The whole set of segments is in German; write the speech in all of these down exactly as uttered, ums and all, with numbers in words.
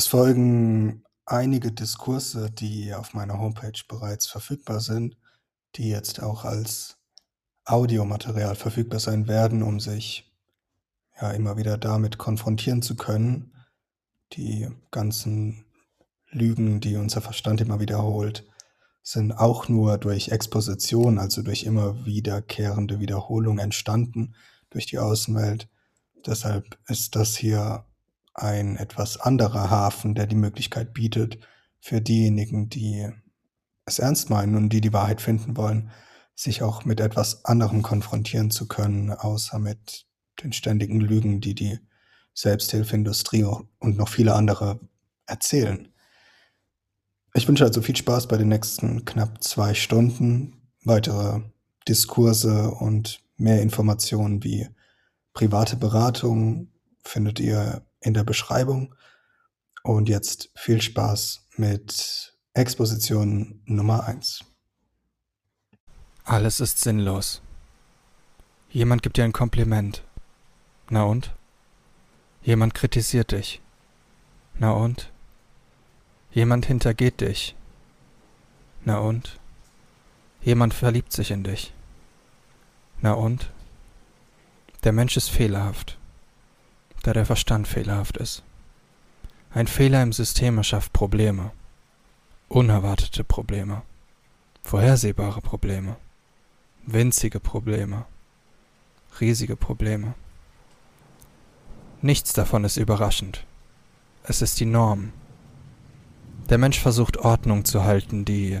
Es folgen einige Diskurse, die auf meiner Homepage bereits verfügbar sind, die jetzt auch als Audiomaterial verfügbar sein werden, um sich ja immer wieder damit konfrontieren zu können, die ganzen Lügen, die unser Verstand immer wiederholt, sind auch nur durch Exposition, also durch immer wiederkehrende Wiederholung entstanden durch die Außenwelt. Deshalb ist das hier ein etwas anderer Hafen, der die Möglichkeit bietet, für diejenigen, die es ernst meinen und die die Wahrheit finden wollen, sich auch mit etwas anderem konfrontieren zu können, außer mit den ständigen Lügen, die die Selbsthilfeindustrie und noch viele andere erzählen. Ich wünsche also viel Spaß bei den nächsten knapp zwei Stunden. Weitere Diskurse und mehr Informationen wie private Beratung findet ihr in der Beschreibung. Und jetzt viel Spaß mit Exposition Nummer eins. Alles ist sinnlos. Jemand gibt dir ein Kompliment. Na und? Jemand kritisiert dich. Na und? Jemand hintergeht dich. Na und? Jemand verliebt sich in dich. Na und? Der Mensch ist fehlerhaft, da der Verstand fehlerhaft ist. Ein Fehler im System erschafft Probleme. Unerwartete Probleme. Vorhersehbare Probleme. Winzige Probleme. Riesige Probleme. Nichts davon ist überraschend. Es ist die Norm. Der Mensch versucht Ordnung zu halten, die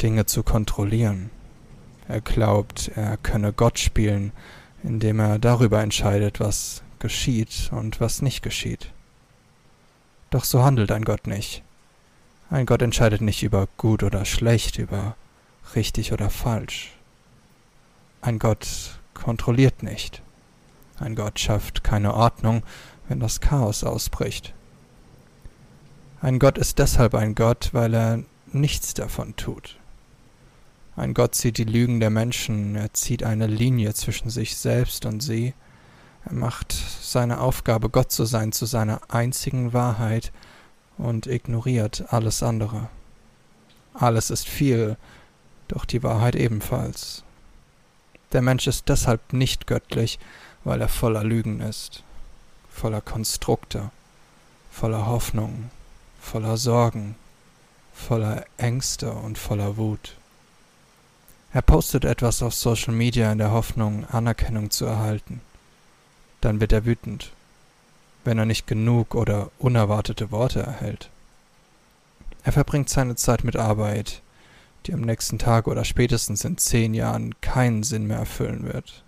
Dinge zu kontrollieren. Er glaubt, er könne Gott spielen, indem er darüber entscheidet, was geschieht und was nicht geschieht. Doch so handelt ein Gott nicht. Ein Gott entscheidet nicht über gut oder schlecht, über richtig oder falsch. Ein Gott kontrolliert nicht. Ein Gott schafft keine Ordnung, wenn das Chaos ausbricht. Ein Gott ist deshalb ein Gott, weil er nichts davon tut. Ein Gott sieht die Lügen der Menschen, er zieht eine Linie zwischen sich selbst und sie. Er macht seine Aufgabe, Gott zu sein, zu seiner einzigen Wahrheit und ignoriert alles andere. Alles ist viel, doch die Wahrheit ebenfalls. Der Mensch ist deshalb nicht göttlich, weil er voller Lügen ist, voller Konstrukte, voller Hoffnungen, voller Sorgen, voller Ängste und voller Wut. Er postet etwas auf Social Media in der Hoffnung, Anerkennung zu erhalten. Dann wird er wütend, wenn er nicht genug oder unerwartete Worte erhält. Er verbringt seine Zeit mit Arbeit, die am nächsten Tag oder spätestens in zehn Jahren keinen Sinn mehr erfüllen wird.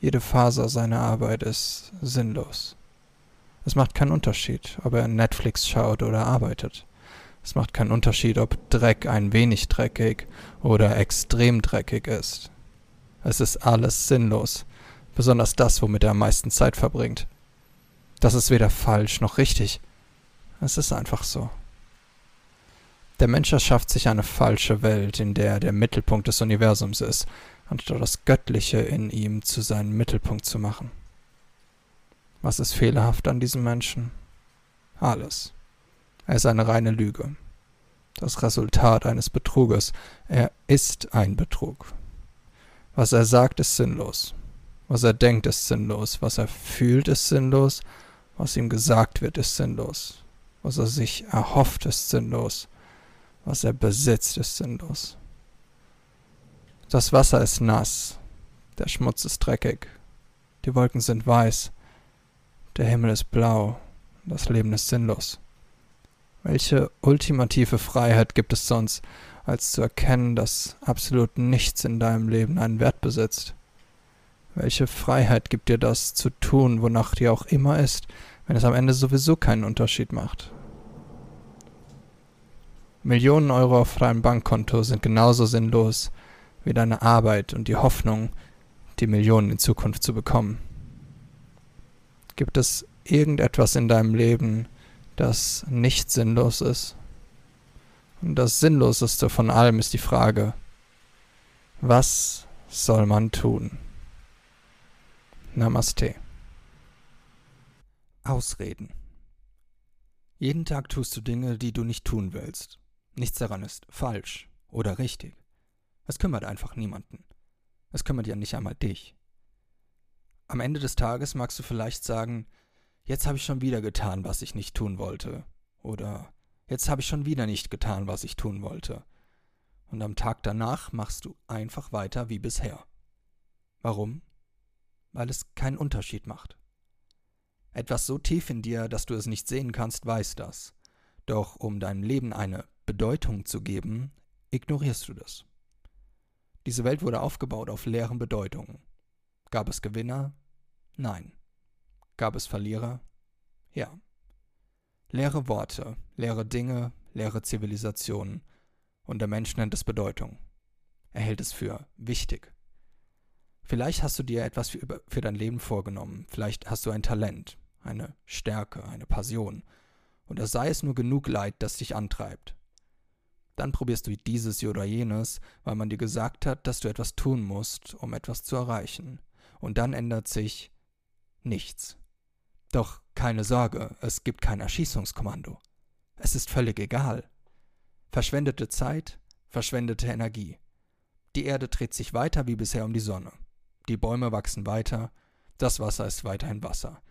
Jede Faser seiner Arbeit ist sinnlos. Es macht keinen Unterschied, ob er Netflix schaut oder arbeitet. Es macht keinen Unterschied, ob Dreck ein wenig dreckig oder extrem dreckig ist. Es ist alles sinnlos, besonders das, womit er am meisten Zeit verbringt. Das ist weder falsch noch richtig. Es ist einfach so. Der Mensch erschafft sich eine falsche Welt, in der der Mittelpunkt des Universums ist, anstatt das Göttliche in ihm zu seinem Mittelpunkt zu machen. Was ist fehlerhaft an diesem Menschen? Alles. Er ist eine reine Lüge. Das Resultat eines Betruges. Er ist ein Betrug. Was er sagt, ist sinnlos. Was er denkt, ist sinnlos. Was er fühlt, ist sinnlos. Was ihm gesagt wird, ist sinnlos. Was er sich erhofft, ist sinnlos. Was er besitzt, ist sinnlos. Das Wasser ist nass. Der Schmutz ist dreckig. Die Wolken sind weiß. Der Himmel ist blau, das Leben ist sinnlos. Welche ultimative Freiheit gibt es sonst, als zu erkennen, dass absolut nichts in deinem Leben einen Wert besitzt? Welche Freiheit gibt dir das zu tun, wonach dir auch immer ist, wenn es am Ende sowieso keinen Unterschied macht? Millionen Euro auf deinem Bankkonto sind genauso sinnlos wie deine Arbeit und die Hoffnung, die Millionen in Zukunft zu bekommen. Gibt es irgendetwas in deinem Leben, das nicht sinnlos ist? Und das Sinnloseste von allem ist die Frage, was soll man tun? Namaste. Ausreden. Jeden Tag tust du Dinge, die du nicht tun willst. Nichts daran ist falsch oder richtig. Es kümmert einfach niemanden. Es kümmert ja nicht einmal dich. Am Ende des Tages magst du vielleicht sagen, jetzt habe ich schon wieder getan, was ich nicht tun wollte. Oder jetzt habe ich schon wieder nicht getan, was ich tun wollte. Und am Tag danach machst du einfach weiter wie bisher. Warum? Weil es keinen Unterschied macht. Etwas so tief in dir, dass du es nicht sehen kannst, weiß das. Doch um deinem Leben eine Bedeutung zu geben, ignorierst du das. Diese Welt wurde aufgebaut auf leeren Bedeutungen. Gab es Gewinner? Nein. Gab es Verlierer? Ja. Leere Worte, leere Dinge, leere Zivilisationen. Und der Mensch nennt es Bedeutung. Er hält es für wichtig. Vielleicht hast du dir etwas für, für dein Leben vorgenommen. Vielleicht hast du ein Talent, eine Stärke, eine Passion. Und es sei es nur genug Leid, das dich antreibt. Dann probierst du dieses oder jenes, weil man dir gesagt hat, dass du etwas tun musst, um etwas zu erreichen. Und dann ändert sich nichts. Doch keine Sorge, es gibt kein Erschießungskommando. Es ist völlig egal. Verschwendete Zeit, verschwendete Energie. Die Erde dreht sich weiter wie bisher um die Sonne. Die Bäume wachsen weiter, das Wasser ist weiterhin Wasser.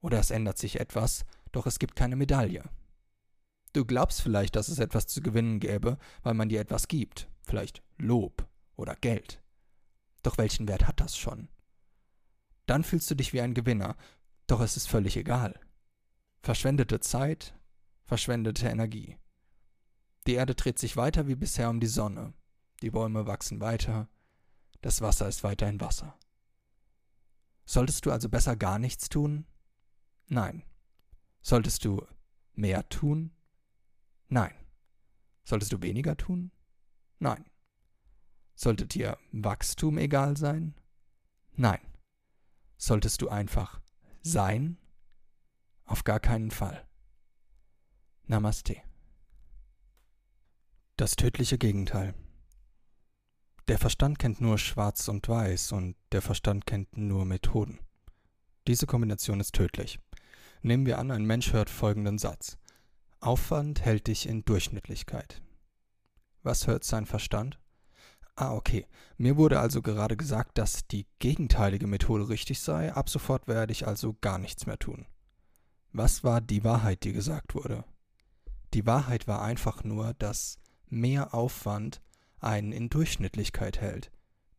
Oder es ändert sich etwas, doch es gibt keine Medaille. Du glaubst vielleicht, dass es etwas zu gewinnen gäbe, weil man dir etwas gibt, vielleicht Lob oder Geld. Doch welchen Wert hat das schon? Dann fühlst du dich wie ein Gewinner, doch es ist völlig egal. Verschwendete Zeit, verschwendete Energie. Die Erde dreht sich weiter wie bisher um die Sonne. Die Bäume wachsen weiter, das Wasser ist weiterhin Wasser. Solltest du also besser gar nichts tun? Nein. Solltest du mehr tun? Nein. Solltest du weniger tun? Nein. Sollte dir Wachstum egal sein? Nein. Solltest du einfach sein? Auf gar keinen Fall. Namaste. Das tödliche Gegenteil. Der Verstand kennt nur Schwarz und Weiß und der Verstand kennt nur Methoden. Diese Kombination ist tödlich. Nehmen wir an, ein Mensch hört folgenden Satz. Aufwand hält dich in Durchschnittlichkeit. Was hört sein Verstand? Ah, okay. Mir wurde also gerade gesagt, dass die gegenteilige Methode richtig sei. Ab sofort werde ich also gar nichts mehr tun. Was war die Wahrheit, die gesagt wurde? Die Wahrheit war einfach nur, dass mehr Aufwand einen in Durchschnittlichkeit hält,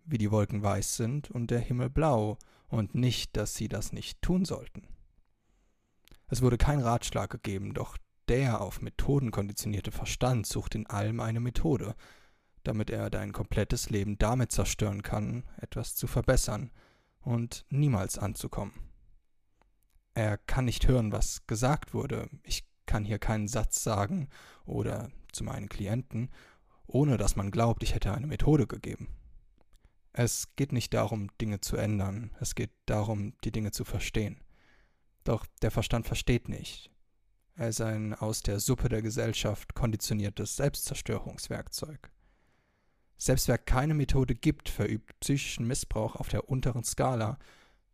wie die Wolken weiß sind und der Himmel blau und nicht, dass sie das nicht tun sollten. Es wurde kein Ratschlag gegeben, doch der auf Methoden konditionierte Verstand sucht in allem eine Methode, damit er dein komplettes Leben damit zerstören kann, etwas zu verbessern und niemals anzukommen. Er kann nicht hören, was gesagt wurde. Ich kann hier keinen Satz sagen oder zu meinen Klienten, ohne dass man glaubt, ich hätte eine Methode gegeben. Es geht nicht darum, Dinge zu ändern, es geht darum, die Dinge zu verstehen. Doch der Verstand versteht nicht. Er ist ein aus der Suppe der Gesellschaft konditioniertes Selbstzerstörungswerkzeug. Selbst wer keine Methode gibt, verübt psychischen Missbrauch auf der unteren Skala,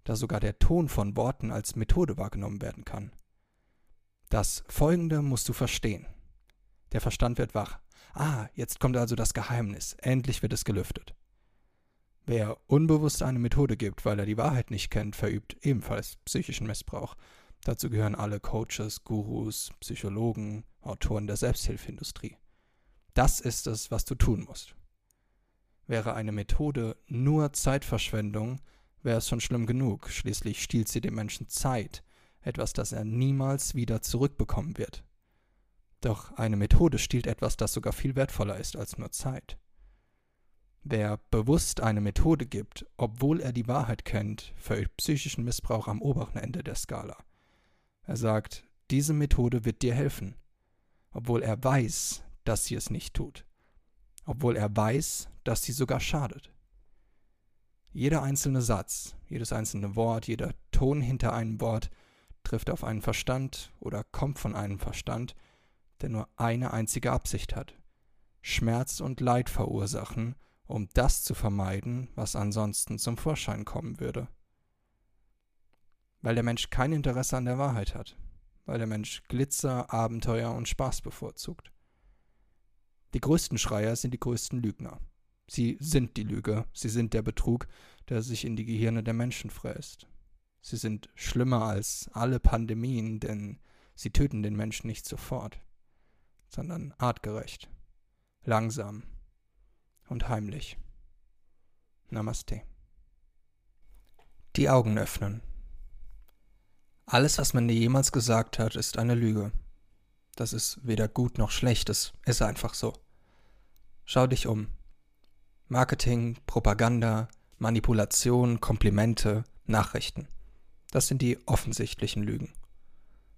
da sogar der Ton von Worten als Methode wahrgenommen werden kann. Das Folgende musst du verstehen. Der Verstand wird wach. Ah, jetzt kommt also das Geheimnis. Endlich wird es gelüftet. Wer unbewusst eine Methode gibt, weil er die Wahrheit nicht kennt, verübt ebenfalls psychischen Missbrauch. Dazu gehören alle Coaches, Gurus, Psychologen, Autoren der Selbsthilfeindustrie. Das ist es, was du tun musst. Wäre eine Methode nur Zeitverschwendung, wäre es schon schlimm genug. Schließlich stiehlt sie dem Menschen Zeit, etwas, das er niemals wieder zurückbekommen wird. Doch eine Methode stiehlt etwas, das sogar viel wertvoller ist als nur Zeit. Wer bewusst eine Methode gibt, obwohl er die Wahrheit kennt, verübt psychischen Missbrauch am oberen Ende der Skala. Er sagt, diese Methode wird dir helfen, obwohl er weiß, dass sie es nicht tut. Obwohl er weiß, dass sie sogar schadet. Jeder einzelne Satz, jedes einzelne Wort, jeder Ton hinter einem Wort trifft auf einen Verstand oder kommt von einem Verstand, der nur eine einzige Absicht hat. Schmerz und Leid verursachen, um das zu vermeiden, was ansonsten zum Vorschein kommen würde. Weil der Mensch kein Interesse an der Wahrheit hat, weil der Mensch Glitzer, Abenteuer und Spaß bevorzugt. Die größten Schreier sind die größten Lügner. Sie sind die Lüge, sie sind der Betrug, der sich in die Gehirne der Menschen fräst. Sie sind schlimmer als alle Pandemien, denn sie töten den Menschen nicht sofort, sondern artgerecht, langsam und heimlich. Namaste. Die Augen öffnen. Alles, was man dir jemals gesagt hat, ist eine Lüge. Das ist weder gut noch schlecht, es ist einfach so. Schau dich um. Marketing, Propaganda, Manipulation, Komplimente, Nachrichten. Das sind die offensichtlichen Lügen.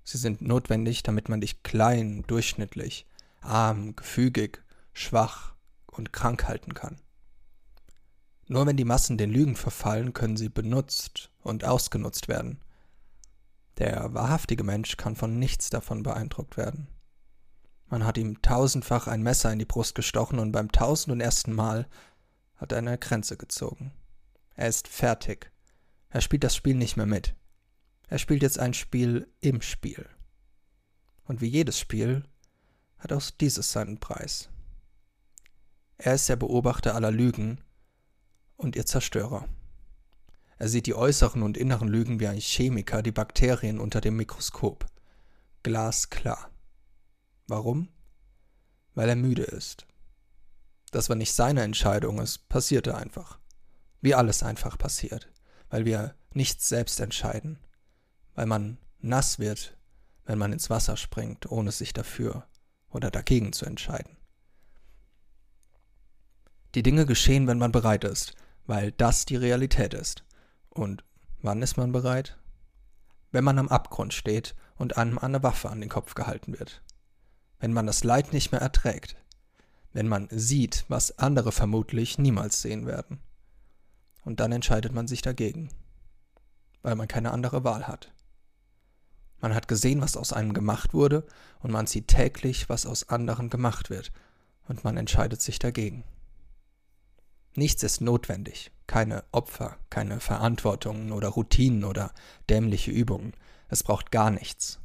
Sie sind notwendig, damit man dich klein, durchschnittlich, arm, gefügig, schwach und krank halten kann. Nur wenn die Massen den Lügen verfallen, können sie benutzt und ausgenutzt werden. Der wahrhaftige Mensch kann von nichts davon beeindruckt werden. Man hat ihm tausendfach ein Messer in die Brust gestochen und beim tausend und ersten Mal hat er eine Grenze gezogen. Er ist fertig. Er spielt das Spiel nicht mehr mit. Er spielt jetzt ein Spiel im Spiel. Und wie jedes Spiel hat auch dieses seinen Preis. Er ist der Beobachter aller Lügen und ihr Zerstörer. Er sieht die äußeren und inneren Lügen wie ein Chemiker die Bakterien unter dem Mikroskop. Glasklar. Warum? Weil er müde ist. Das war nicht seine Entscheidung, es passierte einfach. Wie alles einfach passiert. Weil wir nichts selbst entscheiden. Weil man nass wird, wenn man ins Wasser springt, ohne sich dafür oder dagegen zu entscheiden. Die Dinge geschehen, wenn man bereit ist, weil das die Realität ist. Und wann ist man bereit? Wenn man am Abgrund steht und einem eine Waffe an den Kopf gehalten wird. Wenn man das Leid nicht mehr erträgt. Wenn man sieht, was andere vermutlich niemals sehen werden. Und dann entscheidet man sich dagegen. Weil man keine andere Wahl hat. Man hat gesehen, was aus einem gemacht wurde, und man sieht täglich, was aus anderen gemacht wird. Und man entscheidet sich dagegen. Nichts ist notwendig. Keine Opfer, keine Verantwortungen oder Routinen oder dämliche Übungen. Es braucht gar nichts.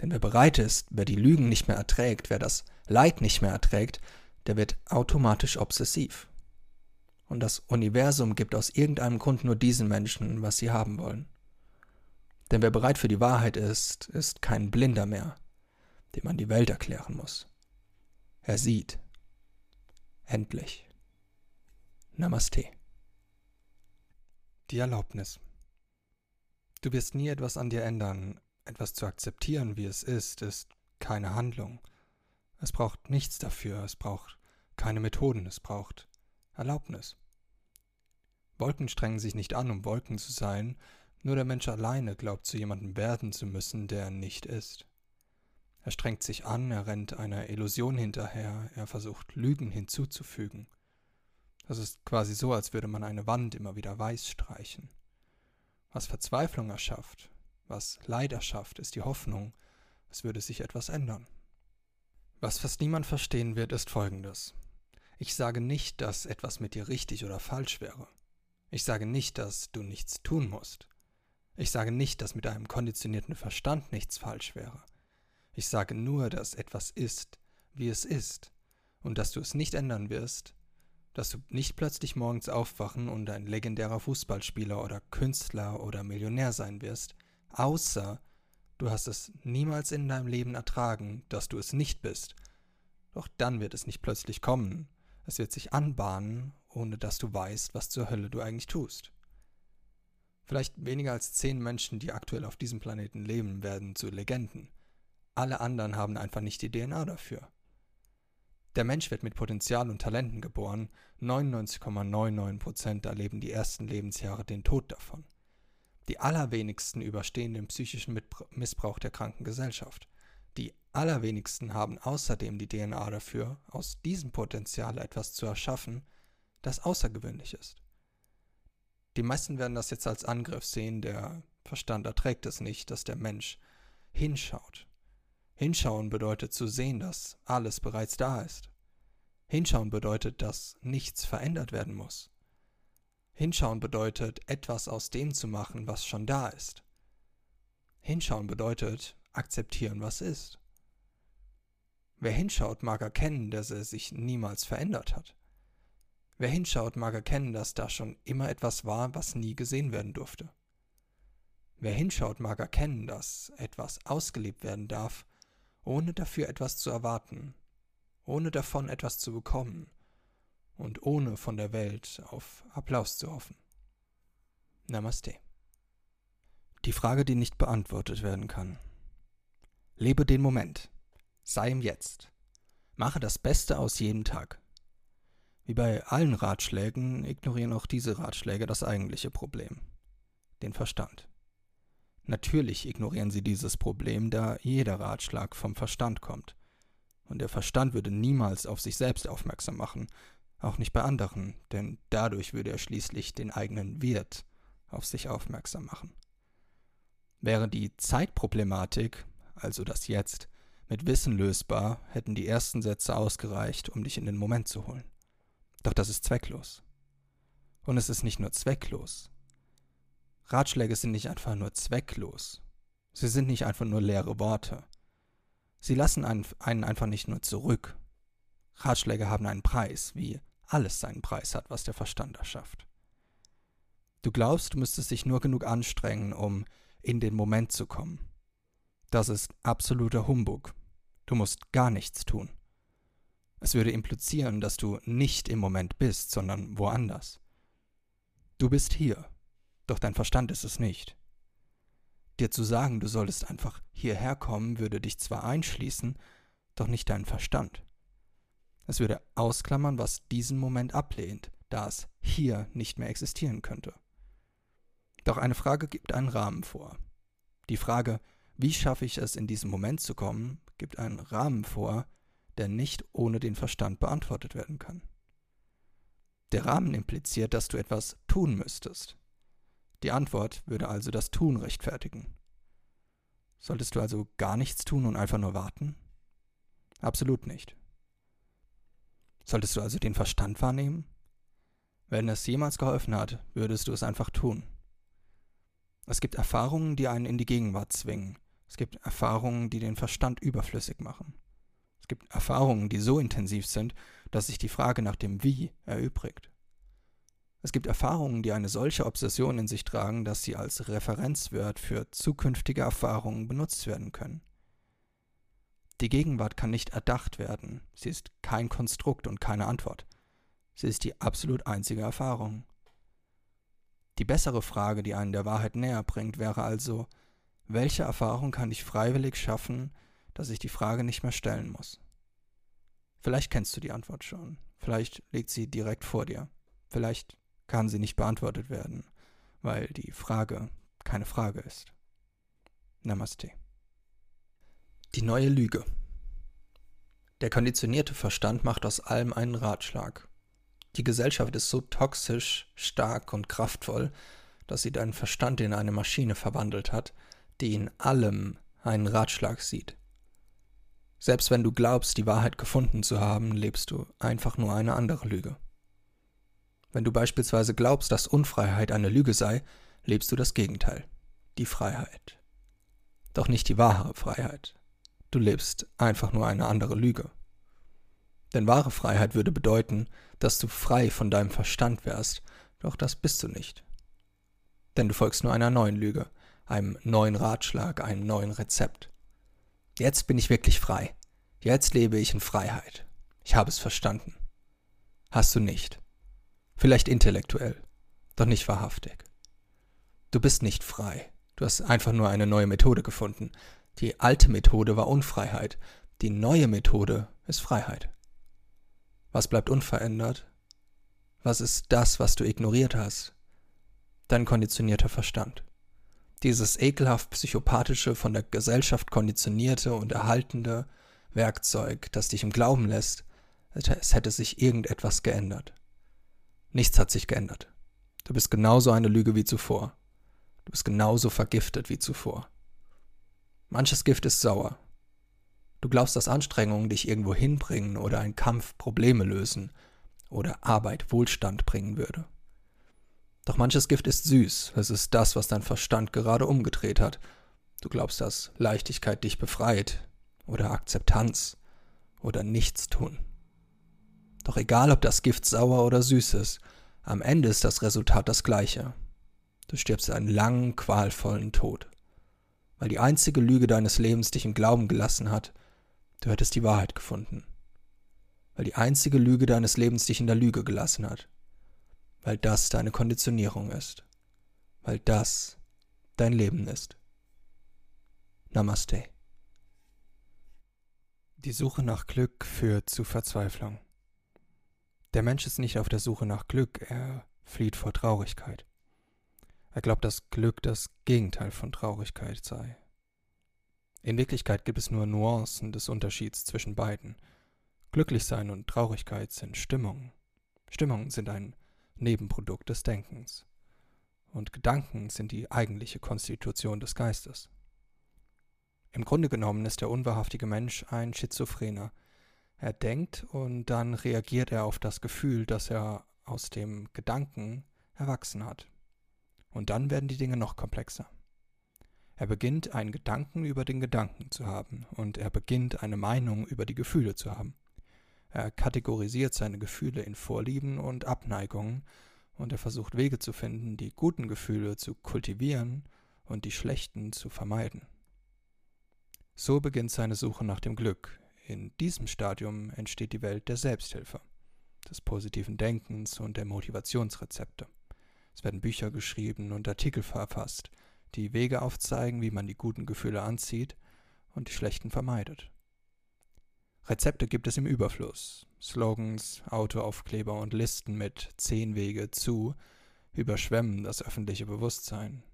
Denn wer bereit ist, wer die Lügen nicht mehr erträgt, wer das Leid nicht mehr erträgt, der wird automatisch obsessiv. Und das Universum gibt aus irgendeinem Grund nur diesen Menschen, was sie haben wollen. Denn wer bereit für die Wahrheit ist, ist kein Blinder mehr, dem man die Welt erklären muss. Er sieht. Endlich. Namaste. Die Erlaubnis. Du wirst nie etwas an dir ändern. Etwas zu akzeptieren, wie es ist, ist keine Handlung. Es braucht nichts dafür, es braucht keine Methoden, es braucht Erlaubnis. Wolken strengen sich nicht an, um Wolken zu sein, nur der Mensch alleine glaubt, zu jemandem werden zu müssen, der er nicht ist. Er strengt sich an, er rennt einer Illusion hinterher, er versucht, Lügen hinzuzufügen. Das ist quasi so, als würde man eine Wand immer wieder weiß streichen. Was Verzweiflung erschafft, was Leid erschafft, ist die Hoffnung, es würde sich etwas ändern. Was fast niemand verstehen wird, ist Folgendes. Ich sage nicht, dass etwas mit dir richtig oder falsch wäre. Ich sage nicht, dass du nichts tun musst. Ich sage nicht, dass mit einem konditionierten Verstand nichts falsch wäre. Ich sage nur, dass etwas ist, wie es ist, und dass du es nicht ändern wirst, dass du nicht plötzlich morgens aufwachen und ein legendärer Fußballspieler oder Künstler oder Millionär sein wirst, außer du hast es niemals in deinem Leben ertragen, dass du es nicht bist. Doch dann wird es nicht plötzlich kommen. Es wird sich anbahnen, ohne dass du weißt, was zur Hölle du eigentlich tust. Vielleicht weniger als zehn Menschen, die aktuell auf diesem Planeten leben, werden zu Legenden. Alle anderen haben einfach nicht die D N A dafür. Der Mensch wird mit Potenzial und Talenten geboren, neunundneunzig Komma neunundneunzig Prozent erleben die ersten Lebensjahre den Tod davon. Die allerwenigsten überstehen den psychischen Missbrauch der kranken Gesellschaft. Die allerwenigsten haben außerdem die D N A dafür, aus diesem Potenzial etwas zu erschaffen, das außergewöhnlich ist. Die meisten werden das jetzt als Angriff sehen, der Verstand erträgt es nicht, dass der Mensch hinschaut. Hinschauen bedeutet zu sehen, dass alles bereits da ist. Hinschauen bedeutet, dass nichts verändert werden muss. Hinschauen bedeutet, etwas aus dem zu machen, was schon da ist. Hinschauen bedeutet, akzeptieren, was ist. Wer hinschaut, mag erkennen, dass er sich niemals verändert hat. Wer hinschaut, mag erkennen, dass da schon immer etwas war, was nie gesehen werden durfte. Wer hinschaut, mag erkennen, dass etwas ausgelebt werden darf, ohne dafür etwas zu erwarten, ohne davon etwas zu bekommen und ohne von der Welt auf Applaus zu hoffen. Namaste. Die Frage, die nicht beantwortet werden kann. Lebe den Moment. Sei im Jetzt. Mache das Beste aus jedem Tag. Wie bei allen Ratschlägen ignorieren auch diese Ratschläge das eigentliche Problem, den Verstand. Natürlich ignorieren sie dieses Problem, da jeder Ratschlag vom Verstand kommt. Und der Verstand würde niemals auf sich selbst aufmerksam machen, auch nicht bei anderen, denn dadurch würde er schließlich den eigenen Wert auf sich aufmerksam machen. Wäre die Zeitproblematik, also das Jetzt, mit Wissen lösbar, hätten die ersten Sätze ausgereicht, um dich in den Moment zu holen. Doch das ist zwecklos. Und es ist nicht nur zwecklos. Ratschläge sind nicht einfach nur zwecklos. Sie sind nicht einfach nur leere Worte. Sie lassen einen einfach nicht nur zurück. Ratschläge haben einen Preis, wie alles seinen Preis hat, was der Verstand erschafft. Du glaubst, du müsstest dich nur genug anstrengen, um in den Moment zu kommen. Das ist absoluter Humbug. Du musst gar nichts tun. Es würde implizieren, dass du nicht im Moment bist, sondern woanders. Du bist hier, doch dein Verstand ist es nicht. Dir zu sagen, du solltest einfach hierher kommen, würde dich zwar einschließen, doch nicht deinen Verstand. Es würde ausklammern, was diesen Moment ablehnt, da es hier nicht mehr existieren könnte. Doch eine Frage gibt einen Rahmen vor. Die Frage, wie schaffe ich es, in diesen Moment zu kommen, gibt einen Rahmen vor, der nicht ohne den Verstand beantwortet werden kann. Der Rahmen impliziert, dass du etwas tun müsstest. Die Antwort würde also das Tun rechtfertigen. Solltest du also gar nichts tun und einfach nur warten? Absolut nicht. Solltest du also den Verstand wahrnehmen? Wenn es jemals geholfen hat, würdest du es einfach tun. Es gibt Erfahrungen, die einen in die Gegenwart zwingen. Es gibt Erfahrungen, die den Verstand überflüssig machen. Es gibt Erfahrungen, die so intensiv sind, dass sich die Frage nach dem Wie erübrigt. Es gibt Erfahrungen, die eine solche Obsession in sich tragen, dass sie als Referenzwert für zukünftige Erfahrungen benutzt werden können. Die Gegenwart kann nicht erdacht werden. Sie ist kein Konstrukt und keine Antwort. Sie ist die absolut einzige Erfahrung. Die bessere Frage, die einen der Wahrheit näher bringt, wäre also, welche Erfahrung kann ich freiwillig schaffen, dass ich die Frage nicht mehr stellen muss. Vielleicht kennst du die Antwort schon. Vielleicht liegt sie direkt vor dir. Vielleicht kann sie nicht beantwortet werden, weil die Frage keine Frage ist. Namaste. Die neue Lüge. Der konditionierte Verstand macht aus allem einen Ratschlag. Die Gesellschaft ist so toxisch, stark und kraftvoll, dass sie deinen Verstand in eine Maschine verwandelt hat, die in allem einen Ratschlag sieht. Selbst wenn du glaubst, die Wahrheit gefunden zu haben, lebst du einfach nur eine andere Lüge. Wenn du beispielsweise glaubst, dass Unfreiheit eine Lüge sei, lebst du das Gegenteil, die Freiheit. Doch nicht die wahre Freiheit. Du lebst einfach nur eine andere Lüge. Denn wahre Freiheit würde bedeuten, dass du frei von deinem Verstand wärst, doch das bist du nicht. Denn du folgst nur einer neuen Lüge, einem neuen Ratschlag, einem neuen Rezept. Jetzt bin ich wirklich frei. Jetzt lebe ich in Freiheit. Ich habe es verstanden. Hast du nicht. Vielleicht intellektuell, doch nicht wahrhaftig. Du bist nicht frei. Du hast einfach nur eine neue Methode gefunden. Die alte Methode war Unfreiheit. Die neue Methode ist Freiheit. Was bleibt unverändert? Was ist das, was du ignoriert hast? Dein konditionierter Verstand. Dieses ekelhaft psychopathische, von der Gesellschaft konditionierte und erhaltende Werkzeug, das dich im Glauben lässt, es hätte sich irgendetwas geändert. Nichts hat sich geändert. Du bist genauso eine Lüge wie zuvor. Du bist genauso vergiftet wie zuvor. Manches Gift ist sauer. Du glaubst, dass Anstrengungen dich irgendwo hinbringen oder ein Kampf Probleme lösen oder Arbeit Wohlstand bringen würde. Doch manches Gift ist süß, es ist das, was dein Verstand gerade umgedreht hat. Du glaubst, dass Leichtigkeit dich befreit oder Akzeptanz oder Nichtstun. Doch egal, ob das Gift sauer oder süß ist, am Ende ist das Resultat das gleiche. Du stirbst einen langen, qualvollen Tod, weil die einzige Lüge deines Lebens dich im Glauben gelassen hat, du hättest die Wahrheit gefunden. Weil die einzige Lüge deines Lebens dich in der Lüge gelassen hat, weil das deine Konditionierung ist, weil das dein Leben ist. Namaste. Die Suche nach Glück führt zu Verzweiflung. Der Mensch ist nicht auf der Suche nach Glück, er flieht vor Traurigkeit. Er glaubt, dass Glück das Gegenteil von Traurigkeit sei. In Wirklichkeit gibt es nur Nuancen des Unterschieds zwischen beiden. Glücklichsein und Traurigkeit sind Stimmungen. Stimmungen sind ein Nebenprodukt des Denkens. Und Gedanken sind die eigentliche Konstitution des Geistes. Im Grunde genommen ist der unwahrhaftige Mensch ein Schizophrener. Er denkt und dann reagiert er auf das Gefühl, das er aus dem Gedanken erwachsen hat. Und dann werden die Dinge noch komplexer. Er beginnt, einen Gedanken über den Gedanken zu haben und er beginnt, eine Meinung über die Gefühle zu haben. Er kategorisiert seine Gefühle in Vorlieben und Abneigungen und er versucht Wege zu finden, die guten Gefühle zu kultivieren und die schlechten zu vermeiden. So beginnt seine Suche nach dem Glück. In diesem Stadium entsteht die Welt der Selbsthilfe, des positiven Denkens und der Motivationsrezepte. Es werden Bücher geschrieben und Artikel verfasst, die Wege aufzeigen, wie man die guten Gefühle anzieht und die schlechten vermeidet. Rezepte gibt es im Überfluss. Slogans, Autoaufkleber und Listen mit zehn Wege zu überschwemmen das öffentliche Bewusstsein.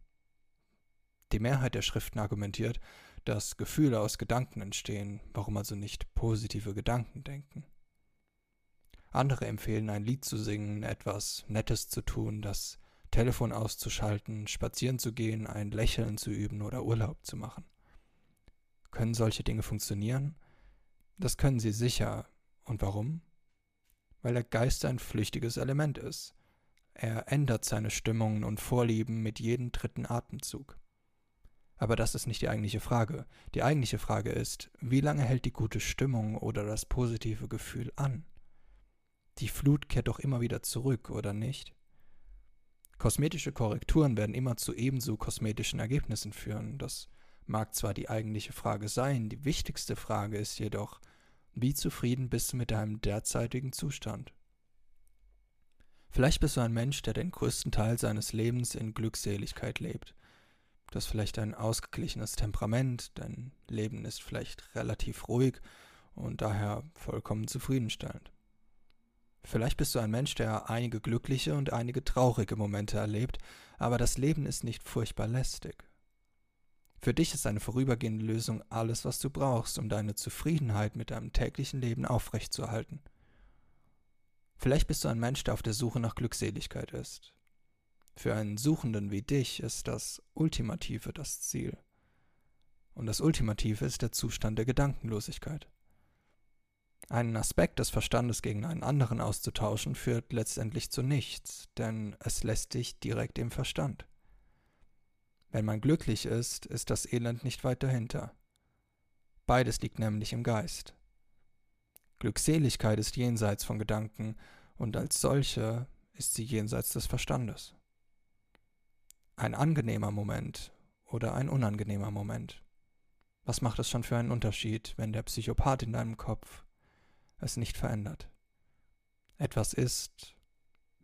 Die Mehrheit der Schriften argumentiert, dass Gefühle aus Gedanken entstehen, warum also nicht positive Gedanken denken. Andere empfehlen, ein Lied zu singen, etwas Nettes zu tun, das Telefon auszuschalten, spazieren zu gehen, ein Lächeln zu üben oder Urlaub zu machen. Können solche Dinge funktionieren? Das können sie sicher. Und warum? Weil der Geist ein flüchtiges Element ist. Er ändert seine Stimmungen und Vorlieben mit jedem dritten Atemzug. Aber das ist nicht die eigentliche Frage. Die eigentliche Frage ist, wie lange hält die gute Stimmung oder das positive Gefühl an? Die Flut kehrt doch immer wieder zurück, oder nicht? Kosmetische Korrekturen werden immer zu ebenso kosmetischen Ergebnissen führen. Das mag zwar die eigentliche Frage sein, die wichtigste Frage ist jedoch, wie zufrieden bist du mit deinem derzeitigen Zustand? Vielleicht bist du ein Mensch, der den größten Teil seines Lebens in Glückseligkeit lebt. Du hast vielleicht ein ausgeglichenes Temperament, dein Leben ist vielleicht relativ ruhig und daher vollkommen zufriedenstellend. Vielleicht bist du ein Mensch, der einige glückliche und einige traurige Momente erlebt, aber das Leben ist nicht furchtbar lästig. Für dich ist eine vorübergehende Lösung alles, was du brauchst, um deine Zufriedenheit mit deinem täglichen Leben aufrechtzuerhalten. Vielleicht bist du ein Mensch, der auf der Suche nach Glückseligkeit ist. Für einen Suchenden wie dich ist das Ultimative das Ziel. Und das Ultimative ist der Zustand der Gedankenlosigkeit. Einen Aspekt des Verstandes gegen einen anderen auszutauschen, führt letztendlich zu nichts, denn es lässt dich direkt im Verstand. Wenn man glücklich ist, ist das Elend nicht weit dahinter. Beides liegt nämlich im Geist. Glückseligkeit ist jenseits von Gedanken und als solche ist sie jenseits des Verstandes. Ein angenehmer Moment oder ein unangenehmer Moment. Was macht es schon für einen Unterschied, wenn der Psychopath in deinem Kopf es nicht verändert? Etwas ist,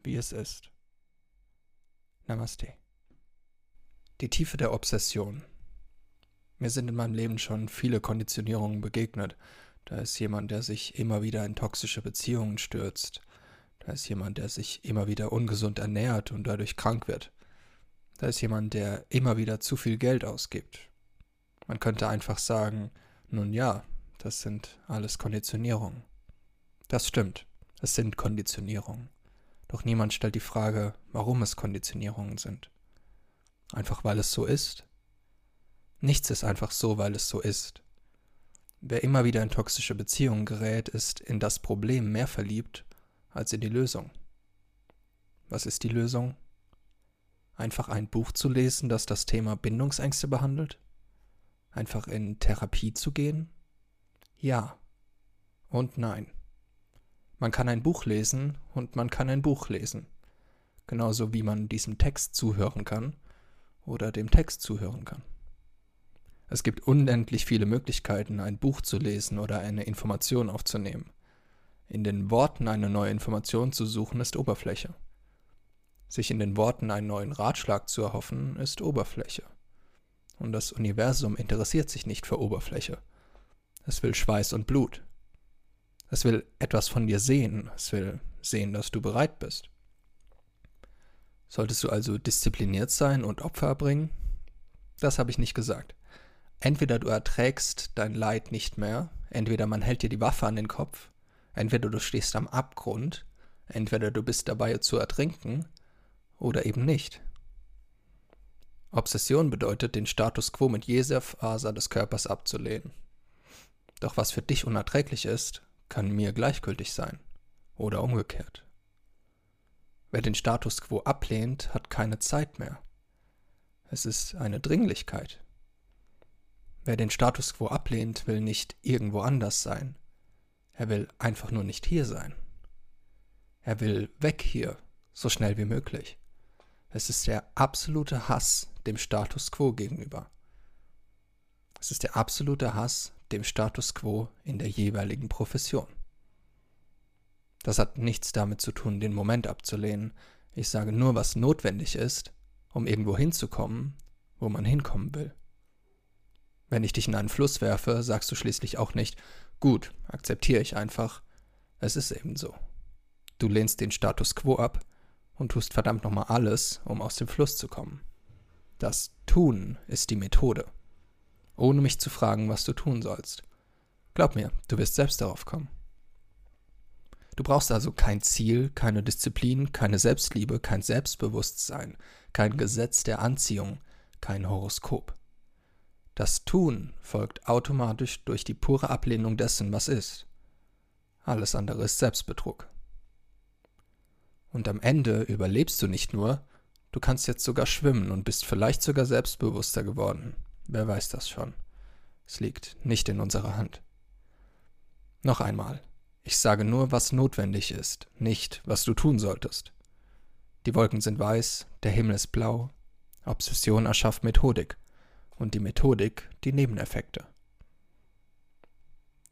wie es ist. Namaste. Die Tiefe der Obsession. Mir sind in meinem Leben schon viele Konditionierungen begegnet. Da ist jemand, der sich immer wieder in toxische Beziehungen stürzt. Da ist jemand, der sich immer wieder ungesund ernährt und dadurch krank wird. Da ist jemand, der immer wieder zu viel Geld ausgibt. Man könnte einfach sagen, nun ja, das sind alles Konditionierungen. Das stimmt, es sind Konditionierungen. Doch niemand stellt die Frage, warum es Konditionierungen sind. Einfach weil es so ist? Nichts ist einfach so, weil es so ist. Wer immer wieder in toxische Beziehungen gerät, ist in das Problem mehr verliebt als in die Lösung. Was ist die Lösung? Einfach ein Buch zu lesen, das das Thema Bindungsängste behandelt? einfach in Therapie zu gehen? Ja und nein. Man kann ein Buch lesen und man kann ein Buch lesen. Genauso wie man diesem Text zuhören kann oder dem Text zuhören kann. Es gibt unendlich viele Möglichkeiten, ein Buch zu lesen oder eine Information aufzunehmen. In den Worten eine neue Information zu suchen, ist Oberfläche. Sich in den Worten einen neuen Ratschlag zu erhoffen, ist Oberfläche. Und das Universum interessiert sich nicht für Oberfläche. Es will Schweiß und Blut. Es will etwas von dir sehen. Es will sehen, dass du bereit bist. Solltest du also diszipliniert sein und Opfer erbringen? Das habe ich nicht gesagt. Entweder du erträgst dein Leid nicht mehr, entweder man hält dir die Waffe an den Kopf, entweder du stehst am Abgrund, entweder du bist dabei zu ertrinken oder eben nicht. Obsession bedeutet, den Status quo mit jeder Faser des Körpers abzulehnen. Doch was für dich unerträglich ist, kann mir gleichgültig sein oder umgekehrt. Wer den Status quo ablehnt, hat keine Zeit mehr. Es ist eine Dringlichkeit. Wer den Status quo ablehnt, will nicht irgendwo anders sein. Er will einfach nur nicht hier sein. Er will weg hier, so schnell wie möglich. Es ist der absolute Hass dem Status quo gegenüber. Es ist der absolute Hass dem Status quo in der jeweiligen Profession. Das hat nichts damit zu tun, den Moment abzulehnen. Ich sage nur, was notwendig ist, um irgendwo hinzukommen, wo man hinkommen will. Wenn ich dich in einen Fluss werfe, sagst du schließlich auch nicht, gut, akzeptiere ich einfach, es ist eben so. Du lehnst den Status quo ab und tust verdammt nochmal alles, um aus dem Fluss zu kommen. Das Tun ist die Methode, ohne mich zu fragen, was du tun sollst. Glaub mir, du wirst selbst darauf kommen. Du brauchst also kein Ziel, keine Disziplin, keine Selbstliebe, kein Selbstbewusstsein, kein Gesetz der Anziehung, kein Horoskop. Das Tun folgt automatisch durch die pure Ablehnung dessen, was ist. Alles andere ist Selbstbetrug. Und am Ende überlebst du nicht nur, du kannst jetzt sogar schwimmen und bist vielleicht sogar selbstbewusster geworden. Wer weiß das schon? Es liegt nicht in unserer Hand. Noch einmal. Ich sage nur, was notwendig ist, nicht, was du tun solltest. Die Wolken sind weiß, der Himmel ist blau. Obsession erschafft Methodik und die Methodik die Nebeneffekte.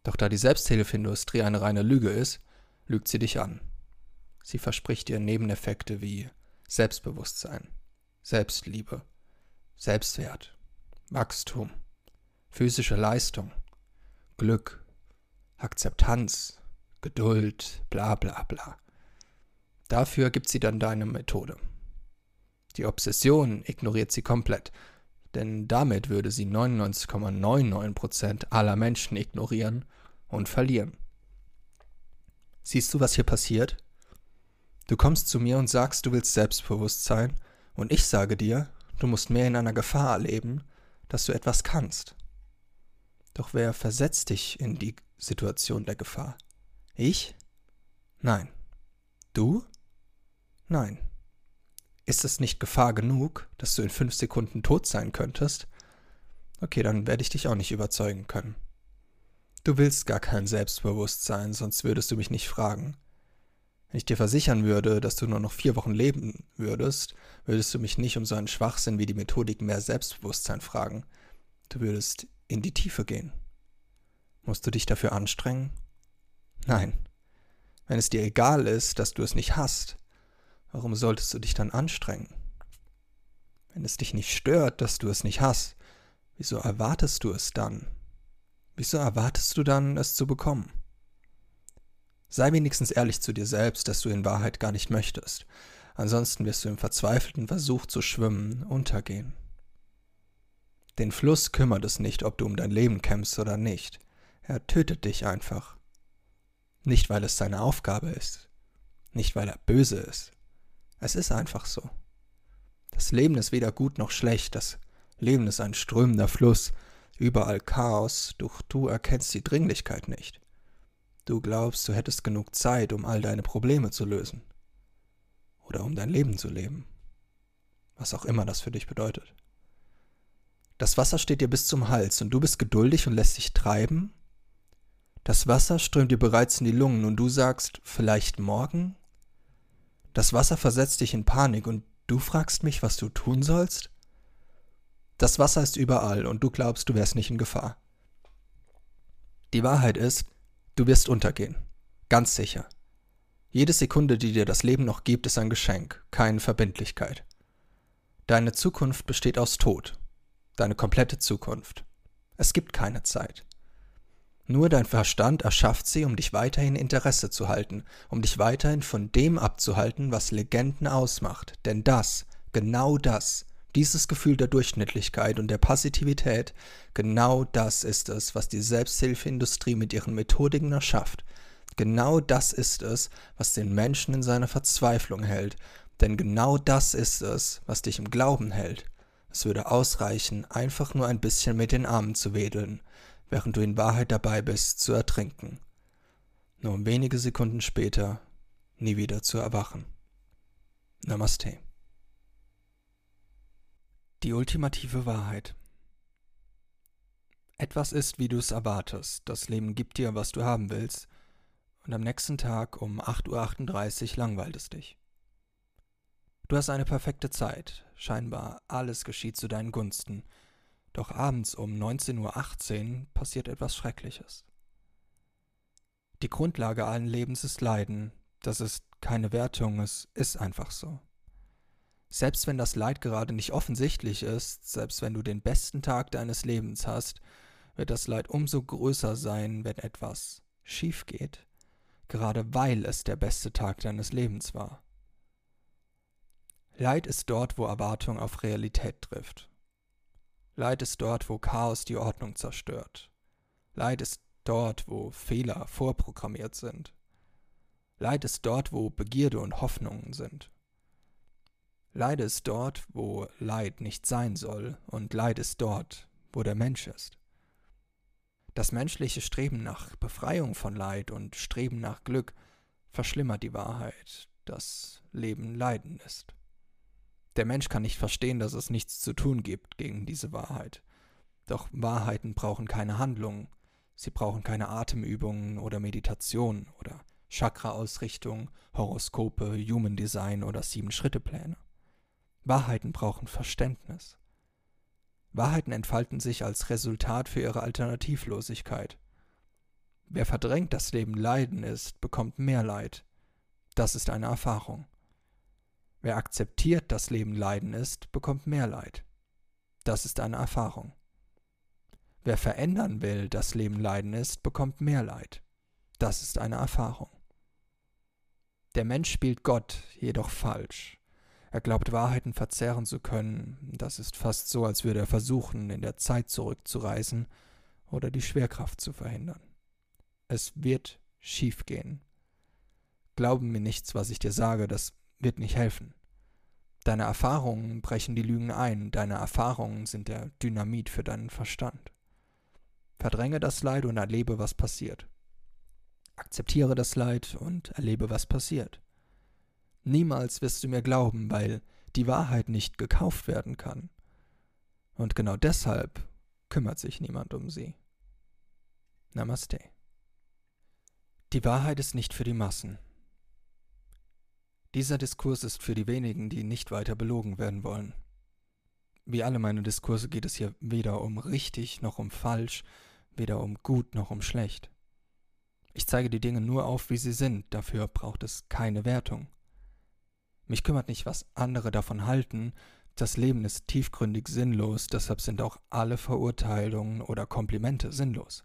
Doch da die Selbsthilfeindustrie eine reine Lüge ist, lügt sie dich an. Sie verspricht dir Nebeneffekte wie Selbstbewusstsein, Selbstliebe, Selbstwert, Wachstum, physische Leistung, Glück, Akzeptanz, Geduld, bla bla bla. Dafür gibt sie dann deine Methode. Die Obsession ignoriert sie komplett, denn damit würde sie neunundneunzig Komma neunundneunzig Prozent aller Menschen ignorieren und verlieren. Siehst du, was hier passiert? Du kommst zu mir und sagst, du willst selbstbewusst sein, und ich sage dir, du musst mehr in einer Gefahr leben, dass du etwas kannst. Doch wer versetzt dich in die Situation der Gefahr? Ich? Nein. Du? Nein. Ist es nicht Gefahr genug, dass du in fünf Sekunden tot sein könntest? Okay, dann werde ich dich auch nicht überzeugen können. Du willst gar kein Selbstbewusstsein, sonst würdest du mich nicht fragen. Wenn ich dir versichern würde, dass du nur noch vier Wochen leben würdest, würdest du mich nicht um so einen Schwachsinn wie die Methodik mehr Selbstbewusstsein fragen. Du würdest in die Tiefe gehen. Musst du dich dafür anstrengen? Nein. Wenn es dir egal ist, dass du es nicht hast, warum solltest du dich dann anstrengen? Wenn es dich nicht stört, dass du es nicht hast, wieso erwartest du es dann? Wieso erwartest du dann, es zu bekommen? Sei wenigstens ehrlich zu dir selbst, dass du in Wahrheit gar nicht möchtest. Ansonsten wirst du im verzweifelten Versuch zu schwimmen untergehen. Den Fluss kümmert es nicht, ob du um dein Leben kämpfst oder nicht. Er tötet dich einfach. Nicht, weil es seine Aufgabe ist. Nicht, weil er böse ist. Es ist einfach so. Das Leben ist weder gut noch schlecht. Das Leben ist ein strömender Fluss. Überall Chaos, doch du erkennst die Dringlichkeit nicht. Du glaubst, du hättest genug Zeit, um all deine Probleme zu lösen. Oder um dein Leben zu leben. Was auch immer das für dich bedeutet. Das Wasser steht dir bis zum Hals und du bist geduldig und lässt dich treiben. Das Wasser strömt dir bereits in die Lungen und du sagst, vielleicht morgen? Das Wasser versetzt dich in Panik und du fragst mich, was du tun sollst? Das Wasser ist überall und du glaubst, du wärst nicht in Gefahr. Die Wahrheit ist, du wirst untergehen. Ganz sicher. Jede Sekunde, die dir das Leben noch gibt, ist ein Geschenk, keine Verbindlichkeit. Deine Zukunft besteht aus Tod. Deine komplette Zukunft. Es gibt keine Zeit. Nur dein Verstand erschafft sie, um dich weiterhin Interesse zu halten, um dich weiterhin von dem abzuhalten, was Legenden ausmacht. Denn das, genau das, dieses Gefühl der Durchschnittlichkeit und der Passivität, genau das ist es, was die Selbsthilfeindustrie mit ihren Methodiken erschafft. Genau das ist es, was den Menschen in seiner Verzweiflung hält. Denn genau das ist es, was dich im Glauben hält. Es würde ausreichen, einfach nur ein bisschen mit den Armen zu wedeln, während du in Wahrheit dabei bist, zu ertrinken. Nur um wenige Sekunden später nie wieder zu erwachen. Namaste. Die ultimative Wahrheit. Etwas ist, wie du es erwartest. Das Leben gibt dir, was du haben willst. Und am nächsten Tag um acht Uhr achtunddreißig langweilt es dich. Du hast eine perfekte Zeit. Scheinbar alles geschieht zu deinen Gunsten. Doch abends um neunzehn Uhr achtzehn passiert etwas Schreckliches. Die Grundlage allen Lebens ist Leiden. Das ist keine Wertung, es ist einfach so. Selbst wenn das Leid gerade nicht offensichtlich ist, selbst wenn du den besten Tag deines Lebens hast, wird das Leid umso größer sein, wenn etwas schief geht, gerade weil es der beste Tag deines Lebens war. Leid ist dort, wo Erwartung auf Realität trifft. Leid ist dort, wo Chaos die Ordnung zerstört. Leid ist dort, wo Fehler vorprogrammiert sind. Leid ist dort, wo Begierde und Hoffnungen sind. Leid ist dort, wo Leid nicht sein soll, und Leid ist dort, wo der Mensch ist. Das menschliche Streben nach Befreiung von Leid und Streben nach Glück verschlimmert die Wahrheit, dass Leben Leiden ist. Der Mensch kann nicht verstehen, dass es nichts zu tun gibt gegen diese Wahrheit. Doch Wahrheiten brauchen keine Handlungen. Sie brauchen keine Atemübungen oder Meditation oder Chakra-Ausrichtung, Horoskope, Human Design oder Sieben-Schritte-Pläne. Wahrheiten brauchen Verständnis. Wahrheiten entfalten sich als Resultat für ihre Alternativlosigkeit. Wer verdrängt, dass Leben Leiden ist, bekommt mehr Leid. Das ist eine Erfahrung. Wer akzeptiert, dass Leben Leiden ist, bekommt mehr Leid. Das ist eine Erfahrung. Wer verändern will, dass Leben Leiden ist, bekommt mehr Leid. Das ist eine Erfahrung. Der Mensch spielt Gott, jedoch falsch. Er glaubt, Wahrheiten verzehren zu können. Das ist fast so, als würde er versuchen, in der Zeit zurückzureisen oder die Schwerkraft zu verhindern. Es wird schiefgehen. Glaube mir nichts, was ich dir sage, das wird nicht helfen. Deine Erfahrungen brechen die Lügen ein, deine Erfahrungen sind der Dynamit für deinen Verstand. Verdränge das Leid und erlebe, was passiert. Akzeptiere das Leid und erlebe, was passiert. Niemals wirst du mir glauben, weil die Wahrheit nicht gekauft werden kann. Und genau deshalb kümmert sich niemand um sie. Namaste. Die Wahrheit ist nicht für die Massen. Dieser Diskurs ist für die wenigen, die nicht weiter belogen werden wollen. Wie alle meine Diskurse geht es hier weder um richtig noch um falsch, weder um gut noch um schlecht. Ich zeige die Dinge nur auf, wie sie sind, dafür braucht es keine Wertung. Mich kümmert nicht, was andere davon halten, das Leben ist tiefgründig sinnlos, deshalb sind auch alle Verurteilungen oder Komplimente sinnlos.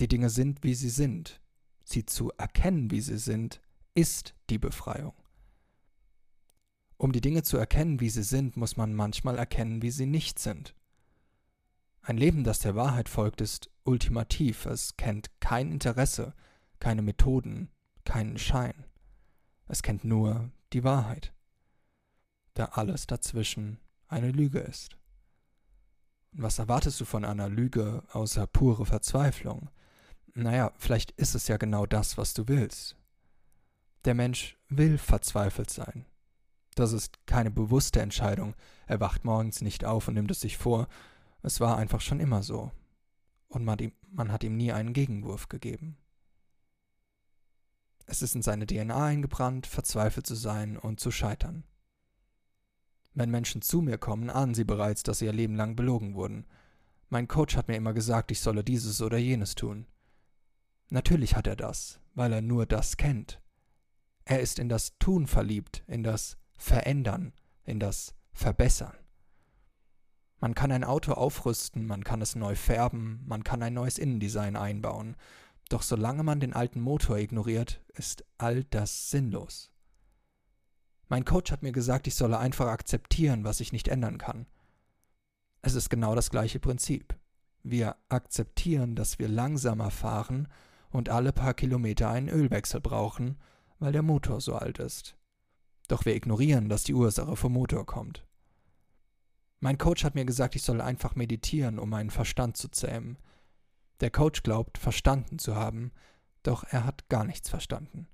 Die Dinge sind, wie sie sind. Sie zu erkennen, wie sie sind, ist die Befreiung. Um die Dinge zu erkennen, wie sie sind, muss man manchmal erkennen, wie sie nicht sind. Ein Leben, das der Wahrheit folgt, ist ultimativ. Es kennt kein Interesse, keine Methoden, keinen Schein. Es kennt nur die Wahrheit, da alles dazwischen eine Lüge ist. Und was erwartest du von einer Lüge außer pure Verzweiflung? Naja, vielleicht ist es ja genau das, was du willst. Der Mensch will verzweifelt sein. Das ist keine bewusste Entscheidung. Er wacht morgens nicht auf und nimmt es sich vor, Es war einfach schon immer so. Und man hat ihm, man hat ihm nie einen Gegenwurf gegeben. Es ist in seine D N A eingebrannt, verzweifelt zu sein und zu scheitern. Wenn Menschen zu mir kommen, ahnen sie bereits, dass sie ihr Leben lang belogen wurden. Mein Coach hat mir immer gesagt, ich solle dieses oder jenes tun. Natürlich hat er das, weil er nur das kennt. Er ist in das Tun verliebt, in das Verändern, in das Verbessern. Man kann ein Auto aufrüsten, man kann es neu färben, man kann ein neues Innendesign einbauen. Doch solange man den alten Motor ignoriert, ist all das sinnlos. Mein Coach hat mir gesagt, ich solle einfach akzeptieren, was ich nicht ändern kann. Es ist genau das gleiche Prinzip. Wir akzeptieren, dass wir langsamer fahren und alle paar Kilometer einen Ölwechsel brauchen, weil der Motor so alt ist. Doch wir ignorieren, dass die Ursache vom Motor kommt. Mein Coach hat mir gesagt, ich solle einfach meditieren, um meinen Verstand zu zähmen. Der Coach glaubt, verstanden zu haben, doch er hat gar nichts verstanden.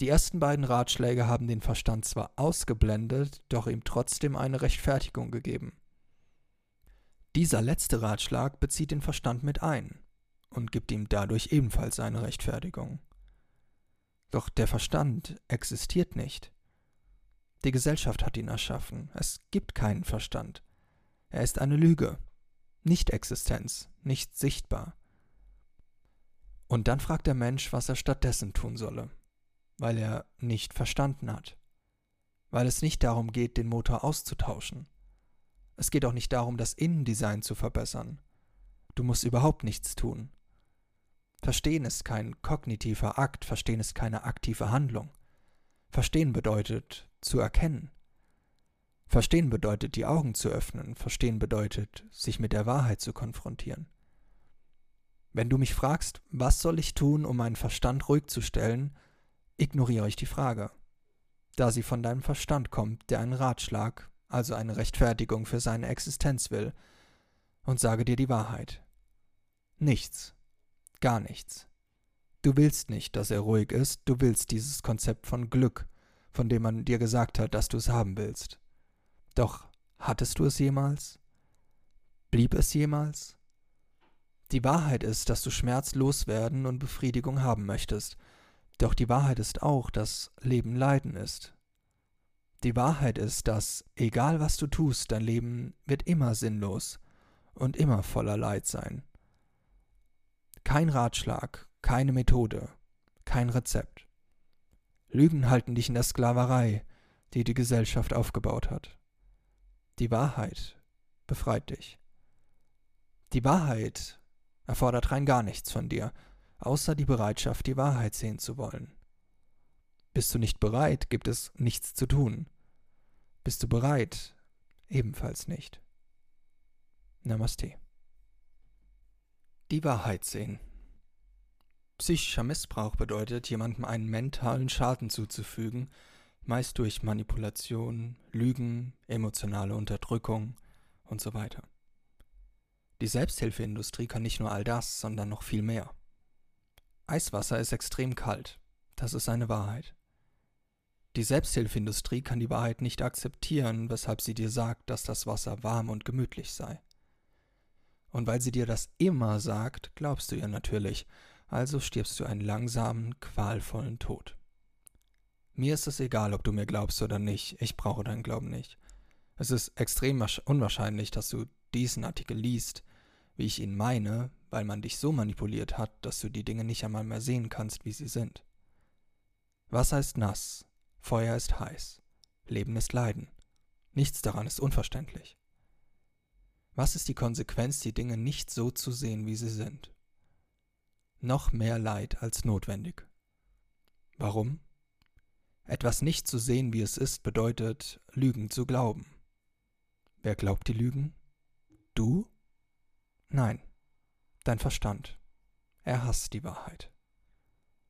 Die ersten beiden Ratschläge haben den Verstand zwar ausgeblendet, doch ihm trotzdem eine Rechtfertigung gegeben. Dieser letzte Ratschlag bezieht den Verstand mit ein und gibt ihm dadurch ebenfalls eine Rechtfertigung. Doch der Verstand existiert nicht. Die Gesellschaft hat ihn erschaffen. Es gibt keinen Verstand. Er ist eine Lüge. Nicht-Existenz, nicht sichtbar. Und dann fragt der Mensch, was er stattdessen tun solle, weil er nicht verstanden hat. Weil es nicht darum geht, den Motor auszutauschen. Es geht auch nicht darum, das Innendesign zu verbessern. Du musst überhaupt nichts tun. Verstehen ist kein kognitiver Akt, Verstehen ist keine aktive Handlung. Verstehen bedeutet, zu erkennen. Verstehen bedeutet, die Augen zu öffnen. Verstehen bedeutet, sich mit der Wahrheit zu konfrontieren. Wenn du mich fragst, was soll ich tun, um meinen Verstand ruhig zu stellen, ignoriere ich die Frage, da sie von deinem Verstand kommt, der einen Ratschlag, also eine Rechtfertigung für seine Existenz will, und sage dir die Wahrheit. Nichts. Gar nichts. Du willst nicht, dass er ruhig ist, du willst dieses Konzept von Glück, von dem man dir gesagt hat, dass du es haben willst. Doch hattest du es jemals? Blieb es jemals? Die Wahrheit ist, dass du Schmerz loswerden und Befriedigung haben möchtest. Doch die Wahrheit ist auch, dass Leben Leiden ist. Die Wahrheit ist, dass, egal was du tust, dein Leben wird immer sinnlos und immer voller Leid sein. Kein Ratschlag, keine Methode, kein Rezept. Lügen halten dich in der Sklaverei, die die Gesellschaft aufgebaut hat. Die Wahrheit befreit dich. Die Wahrheit erfordert rein gar nichts von dir, außer die Bereitschaft, die Wahrheit sehen zu wollen. Bist du nicht bereit, gibt es nichts zu tun. Bist du bereit, ebenfalls nicht. Namaste. Die Wahrheit sehen. Psychischer Missbrauch bedeutet, jemandem einen mentalen Schaden zuzufügen, meist durch Manipulation, Lügen, emotionale Unterdrückung und so weiter. Die Selbsthilfeindustrie kann nicht nur all das, sondern noch viel mehr. Eiswasser ist extrem kalt. Das ist eine Wahrheit. Die Selbsthilfeindustrie kann die Wahrheit nicht akzeptieren, weshalb sie dir sagt, dass das Wasser warm und gemütlich sei. Und weil sie dir das immer sagt, glaubst du ihr natürlich, also stirbst du einen langsamen, qualvollen Tod. Mir ist es egal, ob du mir glaubst oder nicht, ich brauche deinen Glauben nicht. Es ist extrem unwahrscheinlich, dass du diesen Artikel liest, wie ich ihn meine, weil man dich so manipuliert hat, dass du die Dinge nicht einmal mehr sehen kannst, wie sie sind. Wasser ist nass, Feuer ist heiß, Leben ist Leiden. Nichts daran ist unverständlich. Was ist die Konsequenz, die Dinge nicht so zu sehen, wie sie sind? Noch mehr Leid als notwendig. Warum? Etwas nicht zu sehen, wie es ist, bedeutet, Lügen zu glauben. Wer glaubt die Lügen? Du? Nein, dein Verstand. Er hasst die Wahrheit.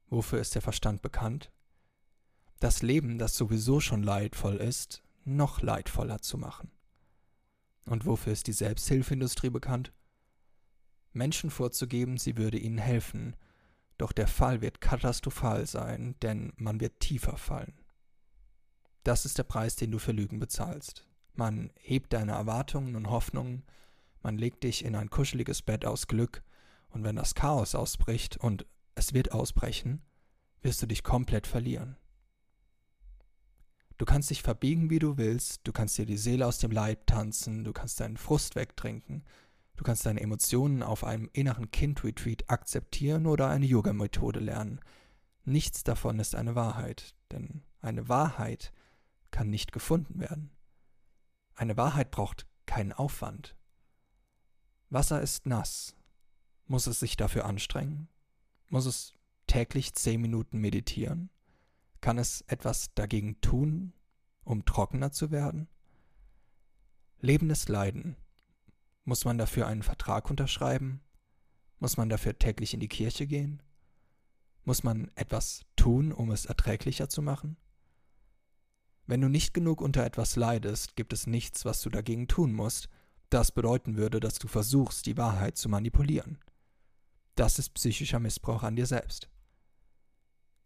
Wofür ist der Verstand bekannt? Das Leben, das sowieso schon leidvoll ist, noch leidvoller zu machen. Und wofür ist die Selbsthilfeindustrie bekannt? Menschen vorzugeben, sie würde ihnen helfen. Doch der Fall wird katastrophal sein, denn man wird tiefer fallen. Das ist der Preis, den du für Lügen bezahlst. Man hebt deine Erwartungen und Hoffnungen Man legt dich in ein kuscheliges Bett aus Glück, und wenn das Chaos ausbricht, und es wird ausbrechen, wirst du dich komplett verlieren. Du kannst dich verbiegen, wie du willst, du kannst dir die Seele aus dem Leib tanzen, du kannst deinen Frust wegtrinken, du kannst deine Emotionen auf einem inneren Kind-Retreat akzeptieren oder eine Yoga-Methode lernen. Nichts davon ist eine Wahrheit, denn eine Wahrheit kann nicht gefunden werden. Eine Wahrheit braucht keinen Aufwand. Wasser ist nass. Muss es sich dafür anstrengen? Muss es täglich zehn Minuten meditieren? Kann es etwas dagegen tun, um trockener zu werden? Lebendes Leiden. Muss man dafür einen Vertrag unterschreiben? Muss man dafür täglich in die Kirche gehen? Muss man etwas tun, um es erträglicher zu machen? Wenn du nicht genug unter etwas leidest, gibt es nichts, was du dagegen tun musst. Das bedeuten würde, dass du versuchst, die Wahrheit zu manipulieren. Das ist psychischer Missbrauch an dir selbst.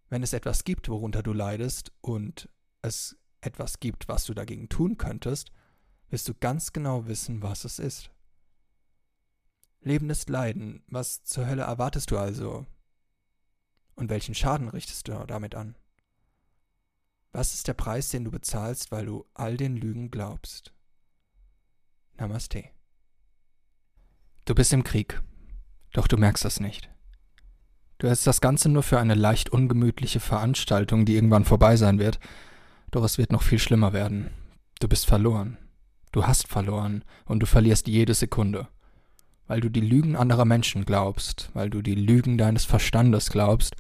Wenn es etwas gibt, worunter du leidest, und es etwas gibt, was du dagegen tun könntest, wirst du ganz genau wissen, was es ist. Leben ist Leiden. Was zur Hölle erwartest du also? Und welchen Schaden richtest du damit an? Was ist der Preis, den du bezahlst, weil du all den Lügen glaubst? Namaste. Du bist im Krieg, doch du merkst es nicht. Du hältst das Ganze nur für eine leicht ungemütliche Veranstaltung, die irgendwann vorbei sein wird, doch es wird noch viel schlimmer werden. Du bist verloren. Du hast verloren und du verlierst jede Sekunde. Weil du die Lügen anderer Menschen glaubst, weil du die Lügen deines Verstandes glaubst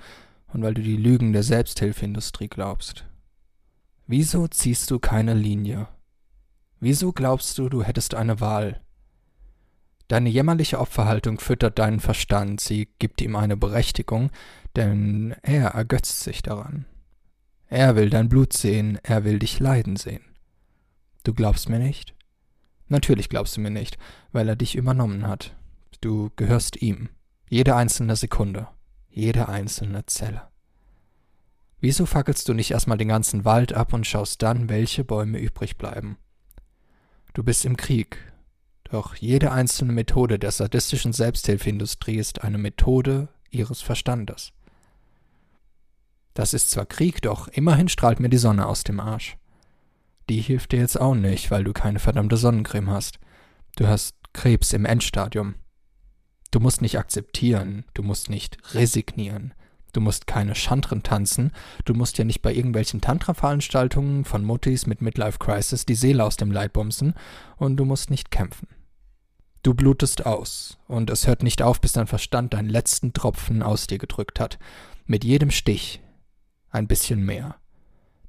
und weil du die Lügen der Selbsthilfeindustrie glaubst. Wieso ziehst du keine Linie? Wieso glaubst du, du hättest eine Wahl? Deine jämmerliche Opferhaltung füttert deinen Verstand, sie gibt ihm eine Berechtigung, denn er ergötzt sich daran. Er will dein Blut sehen, er will dich leiden sehen. Du glaubst mir nicht? Natürlich glaubst du mir nicht, weil er dich übernommen hat. Du gehörst ihm. Jede einzelne Sekunde. Jede einzelne Zelle. Wieso fackelst du nicht erstmal den ganzen Wald ab und schaust dann, welche Bäume übrig bleiben? Du bist im Krieg. Doch jede einzelne Methode der sadistischen Selbsthilfeindustrie ist eine Methode ihres Verstandes. Das ist zwar Krieg, doch immerhin strahlt mir die Sonne aus dem Arsch. Die hilft dir jetzt auch nicht, weil du keine verdammte Sonnencreme hast. Du hast Krebs im Endstadium. Du musst nicht akzeptieren, du musst nicht resignieren, du musst keine Chantren tanzen, du musst ja nicht bei irgendwelchen Tantra-Veranstaltungen von Muttis mit Midlife-Crisis die Seele aus dem Leib bumsen und du musst nicht kämpfen. Du blutest aus und es hört nicht auf, bis dein Verstand deinen letzten Tropfen aus dir gedrückt hat. Mit jedem Stich ein bisschen mehr.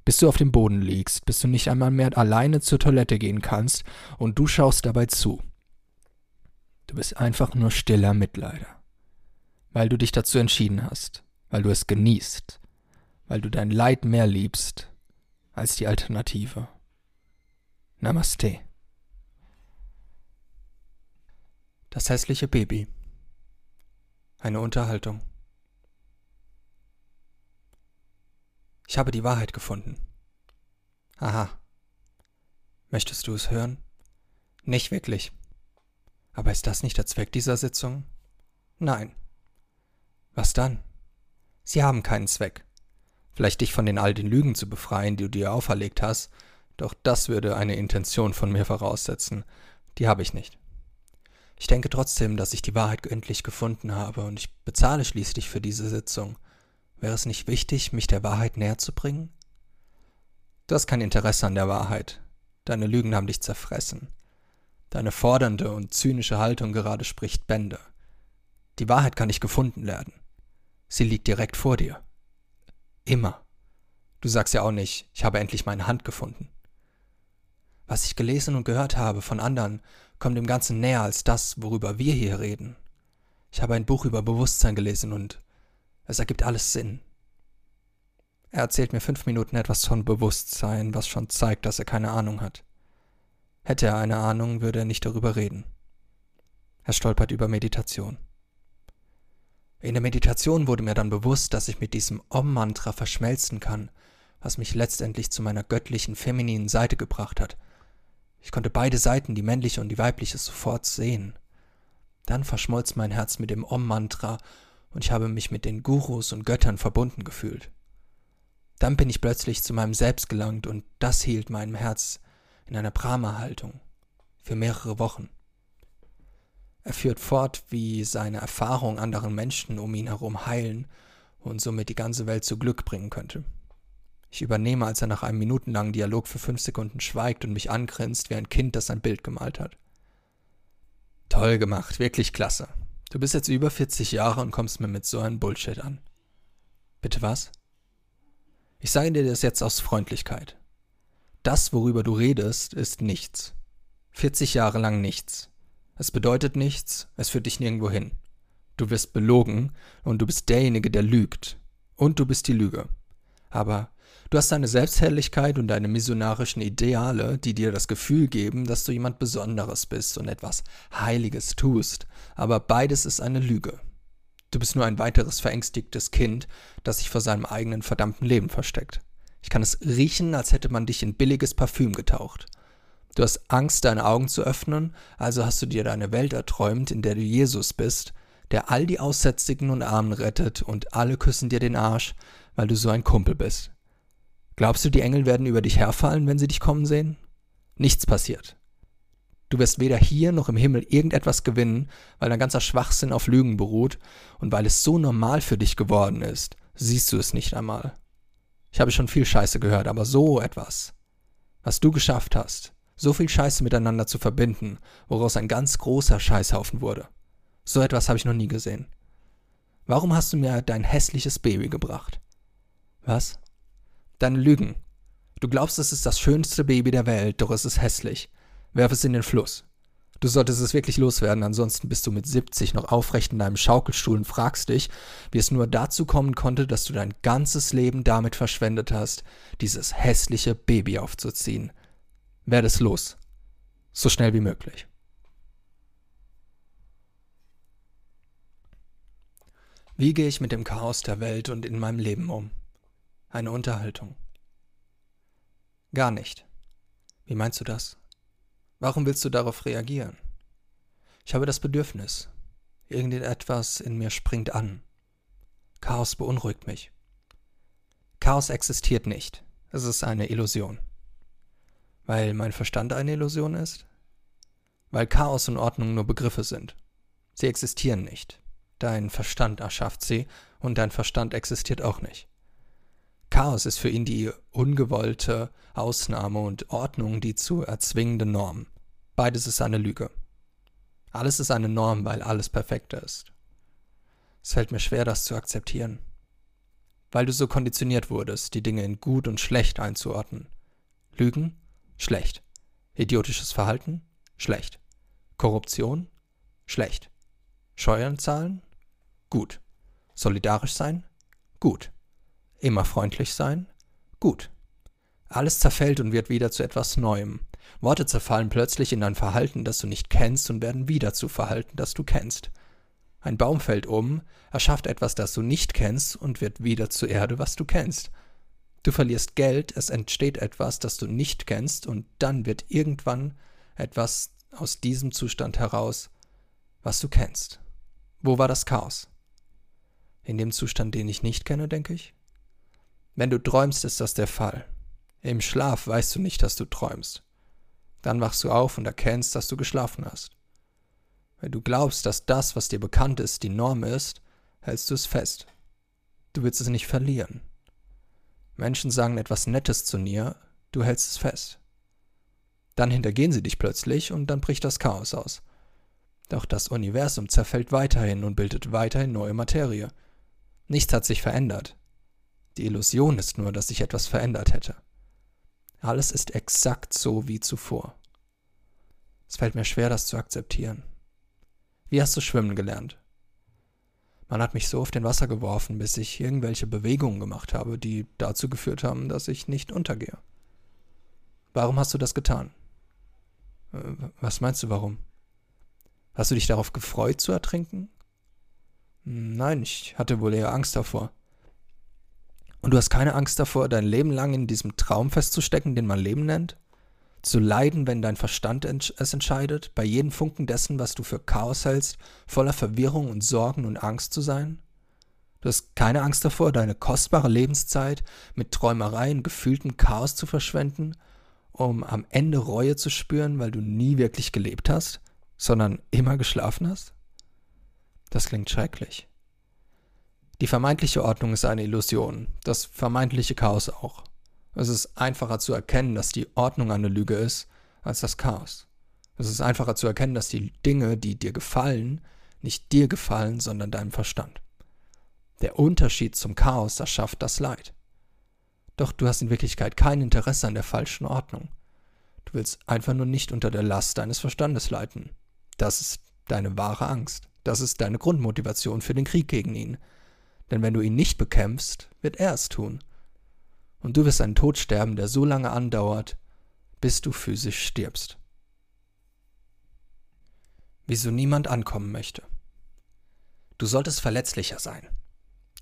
Bis du auf dem Boden liegst, bis du nicht einmal mehr alleine zur Toilette gehen kannst und du schaust dabei zu. Du bist einfach nur stiller Mitleider, weil du dich dazu entschieden hast, weil du es genießt, weil du dein Leid mehr liebst als die Alternative. Namaste. Das hässliche Baby. Eine Unterhaltung. Ich habe die Wahrheit gefunden. Aha. Möchtest du es hören? Nicht wirklich. Aber ist das nicht der Zweck dieser Sitzung? Nein. Was dann? Sie haben keinen Zweck. Vielleicht dich von den all den Lügen zu befreien, die du dir auferlegt hast, doch das würde eine Intention von mir voraussetzen. Die habe ich nicht. Ich denke trotzdem, dass ich die Wahrheit endlich gefunden habe und ich bezahle schließlich für diese Sitzung. Wäre es nicht wichtig, mich der Wahrheit näher zu bringen? Du hast kein Interesse an der Wahrheit. Deine Lügen haben dich zerfressen. Deine fordernde und zynische Haltung gerade spricht Bände. Die Wahrheit kann nicht gefunden werden. Sie liegt direkt vor dir. Immer. Du sagst ja auch nicht, ich habe endlich meine Hand gefunden. Was ich gelesen und gehört habe von anderen, kommt dem Ganzen näher als das, worüber wir hier reden. Ich habe ein Buch über Bewusstsein gelesen und es ergibt alles Sinn. Er erzählt mir fünf Minuten etwas von Bewusstsein, was schon zeigt, dass er keine Ahnung hat. Hätte er eine Ahnung, würde er nicht darüber reden. Er stolpert über Meditation. In der Meditation wurde mir dann bewusst, dass ich mit diesem Om-Mantra verschmelzen kann, was mich letztendlich zu meiner göttlichen, femininen Seite gebracht hat. Ich konnte beide Seiten, die männliche und die weibliche, sofort sehen. Dann verschmolz mein Herz mit dem Om-Mantra und ich habe mich mit den Gurus und Göttern verbunden gefühlt. Dann bin ich plötzlich zu meinem Selbst gelangt und das hielt meinem Herz in einer Brahma-Haltung für mehrere Wochen. Er führt fort, wie seine Erfahrung anderen Menschen um ihn herum heilen und somit die ganze Welt zu Glück bringen könnte. Ich übernehme, als er nach einem minutenlangen Dialog für fünf Sekunden schweigt und mich angrinst wie ein Kind, das ein Bild gemalt hat. Toll gemacht, wirklich klasse. Du bist jetzt über vierzig Jahre und kommst mir mit so einem Bullshit an. Bitte was? Ich sage dir das jetzt aus Freundlichkeit. Das, worüber du redest, ist nichts. vierzig Jahre lang nichts. Es bedeutet nichts, es führt dich nirgendwo hin. Du wirst belogen und du bist derjenige, der lügt. Und du bist die Lüge. Aber du hast deine Selbstherrlichkeit und deine missionarischen Ideale, die dir das Gefühl geben, dass du jemand Besonderes bist und etwas Heiliges tust. Aber beides ist eine Lüge. Du bist nur ein weiteres verängstigtes Kind, das sich vor seinem eigenen verdammten Leben versteckt. Ich kann es riechen, als hätte man dich in billiges Parfüm getaucht. Du hast Angst, deine Augen zu öffnen, also hast du dir deine Welt erträumt, in der du Jesus bist, der all die Aussätzigen und Armen rettet und alle küssen dir den Arsch, weil du so ein Kumpel bist. Glaubst du, die Engel werden über dich herfallen, wenn sie dich kommen sehen? Nichts passiert. Du wirst weder hier noch im Himmel irgendetwas gewinnen, weil dein ganzer Schwachsinn auf Lügen beruht und weil es so normal für dich geworden ist, siehst du es nicht einmal. Ich habe schon viel Scheiße gehört, aber so etwas, was du geschafft hast, so viel Scheiße miteinander zu verbinden, woraus ein ganz großer Scheißhaufen wurde. So etwas habe ich noch nie gesehen. Warum hast du mir dein hässliches Baby gebracht? Was? Deine Lügen. Du glaubst, es ist das schönste Baby der Welt, doch es ist hässlich. Werf es in den Fluss. Du solltest es wirklich loswerden, ansonsten bist du mit siebzig noch aufrecht in deinem Schaukelstuhl und fragst dich, wie es nur dazu kommen konnte, dass du dein ganzes Leben damit verschwendet hast, dieses hässliche Baby aufzuziehen. Werde es los. So schnell wie möglich. Wie gehe ich mit dem Chaos der Welt und in meinem Leben um? Eine Unterhaltung. Gar nicht. Wie meinst du das? Warum willst du darauf reagieren? Ich habe das Bedürfnis. Irgendetwas in mir springt an. Chaos beunruhigt mich. Chaos existiert nicht. Es ist eine Illusion. Weil mein Verstand eine Illusion ist? Weil Chaos und Ordnung nur Begriffe sind. Sie existieren nicht. Dein Verstand erschafft sie und dein Verstand existiert auch nicht. Chaos ist für ihn die ungewollte Ausnahme und Ordnung die zu erzwingende Norm. Beides ist eine Lüge. Alles ist eine Norm, weil alles perfekter ist. Es fällt mir schwer, das zu akzeptieren. Weil du so konditioniert wurdest, die Dinge in gut und schlecht einzuordnen. Lügen? Schlecht. Idiotisches Verhalten? Schlecht. Korruption? Schlecht. Steuern zahlen? Gut. Solidarisch sein? Gut. Immer freundlich sein? Gut. Alles zerfällt und wird wieder zu etwas Neuem. Worte zerfallen plötzlich in ein Verhalten, das du nicht kennst und werden wieder zu Verhalten, das du kennst. Ein Baum fällt um, erschafft etwas, das du nicht kennst und wird wieder zu Erde, was du kennst. Du verlierst Geld, es entsteht etwas, das du nicht kennst und dann wird irgendwann etwas aus diesem Zustand heraus, was du kennst. Wo war das Chaos? In dem Zustand, den ich nicht kenne, denke ich? Wenn du träumst, ist das der Fall. Im Schlaf weißt du nicht, dass du träumst. Dann wachst du auf und erkennst, dass du geschlafen hast. Wenn du glaubst, dass das, was dir bekannt ist, die Norm ist, hältst du es fest. Du willst es nicht verlieren. Menschen sagen etwas Nettes zu dir, du hältst es fest. Dann hintergehen sie dich plötzlich und dann bricht das Chaos aus. Doch das Universum zerfällt weiterhin und bildet weiterhin neue Materie. Nichts hat sich verändert. Die Illusion ist nur, dass sich etwas verändert hätte. Alles ist exakt so wie zuvor. Es fällt mir schwer, das zu akzeptieren. Wie hast du schwimmen gelernt? Man hat mich so auf den Wasser geworfen, bis ich irgendwelche Bewegungen gemacht habe, die dazu geführt haben, dass ich nicht untergehe. Warum hast du das getan? Was meinst du, warum? Hast du dich darauf gefreut, zu ertrinken? Nein, ich hatte wohl eher Angst davor. Und du hast keine Angst davor, dein Leben lang in diesem Traum festzustecken, den man Leben nennt? zu leiden, wenn dein Verstand es entscheidet, bei jedem Funken dessen, was du für Chaos hältst, voller Verwirrung und Sorgen und Angst zu sein? Du hast keine Angst davor, deine kostbare Lebenszeit mit Träumereien, gefühltem Chaos zu verschwenden, um am Ende Reue zu spüren, weil du nie wirklich gelebt hast, sondern immer geschlafen hast? Das klingt schrecklich. Die vermeintliche Ordnung ist eine Illusion, das vermeintliche Chaos auch. Es ist einfacher zu erkennen, dass die Ordnung eine Lüge ist, als das Chaos. Es ist einfacher zu erkennen, dass die Dinge, die dir gefallen, nicht dir gefallen, sondern deinem Verstand. Der Unterschied zum Chaos, das schafft das Leid. Doch du hast in Wirklichkeit kein Interesse an der falschen Ordnung. Du willst einfach nur nicht unter der Last deines Verstandes leiden. Das ist deine wahre Angst. Das ist deine Grundmotivation für den Krieg gegen ihn. Denn wenn du ihn nicht bekämpfst, wird er es tun. Und du wirst einen Tod sterben, der so lange andauert, bis du physisch stirbst. Wieso niemand ankommen möchte? Du solltest verletzlicher sein.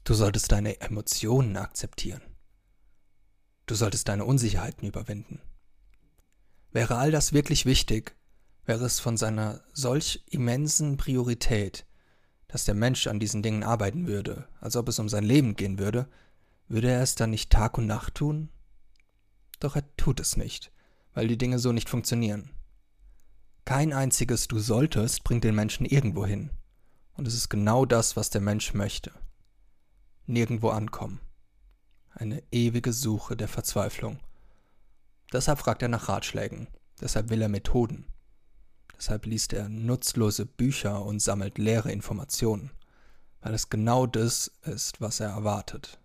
Du solltest deine Emotionen akzeptieren. Du solltest deine Unsicherheiten überwinden. Wäre all das wirklich wichtig, wäre es von seiner solch immensen Priorität, dass der Mensch an diesen Dingen arbeiten würde, als ob es um sein Leben gehen würde, würde er es dann nicht Tag und Nacht tun? Doch er tut es nicht, weil die Dinge so nicht funktionieren. Kein einziges Du solltest bringt den Menschen irgendwo hin. Und es ist genau das, was der Mensch möchte. Nirgendwo ankommen. Eine ewige Suche der Verzweiflung. Deshalb fragt er nach Ratschlägen. Deshalb will er Methoden. Deshalb liest er nutzlose Bücher und sammelt leere Informationen. Weil es genau das ist, was er erwartet.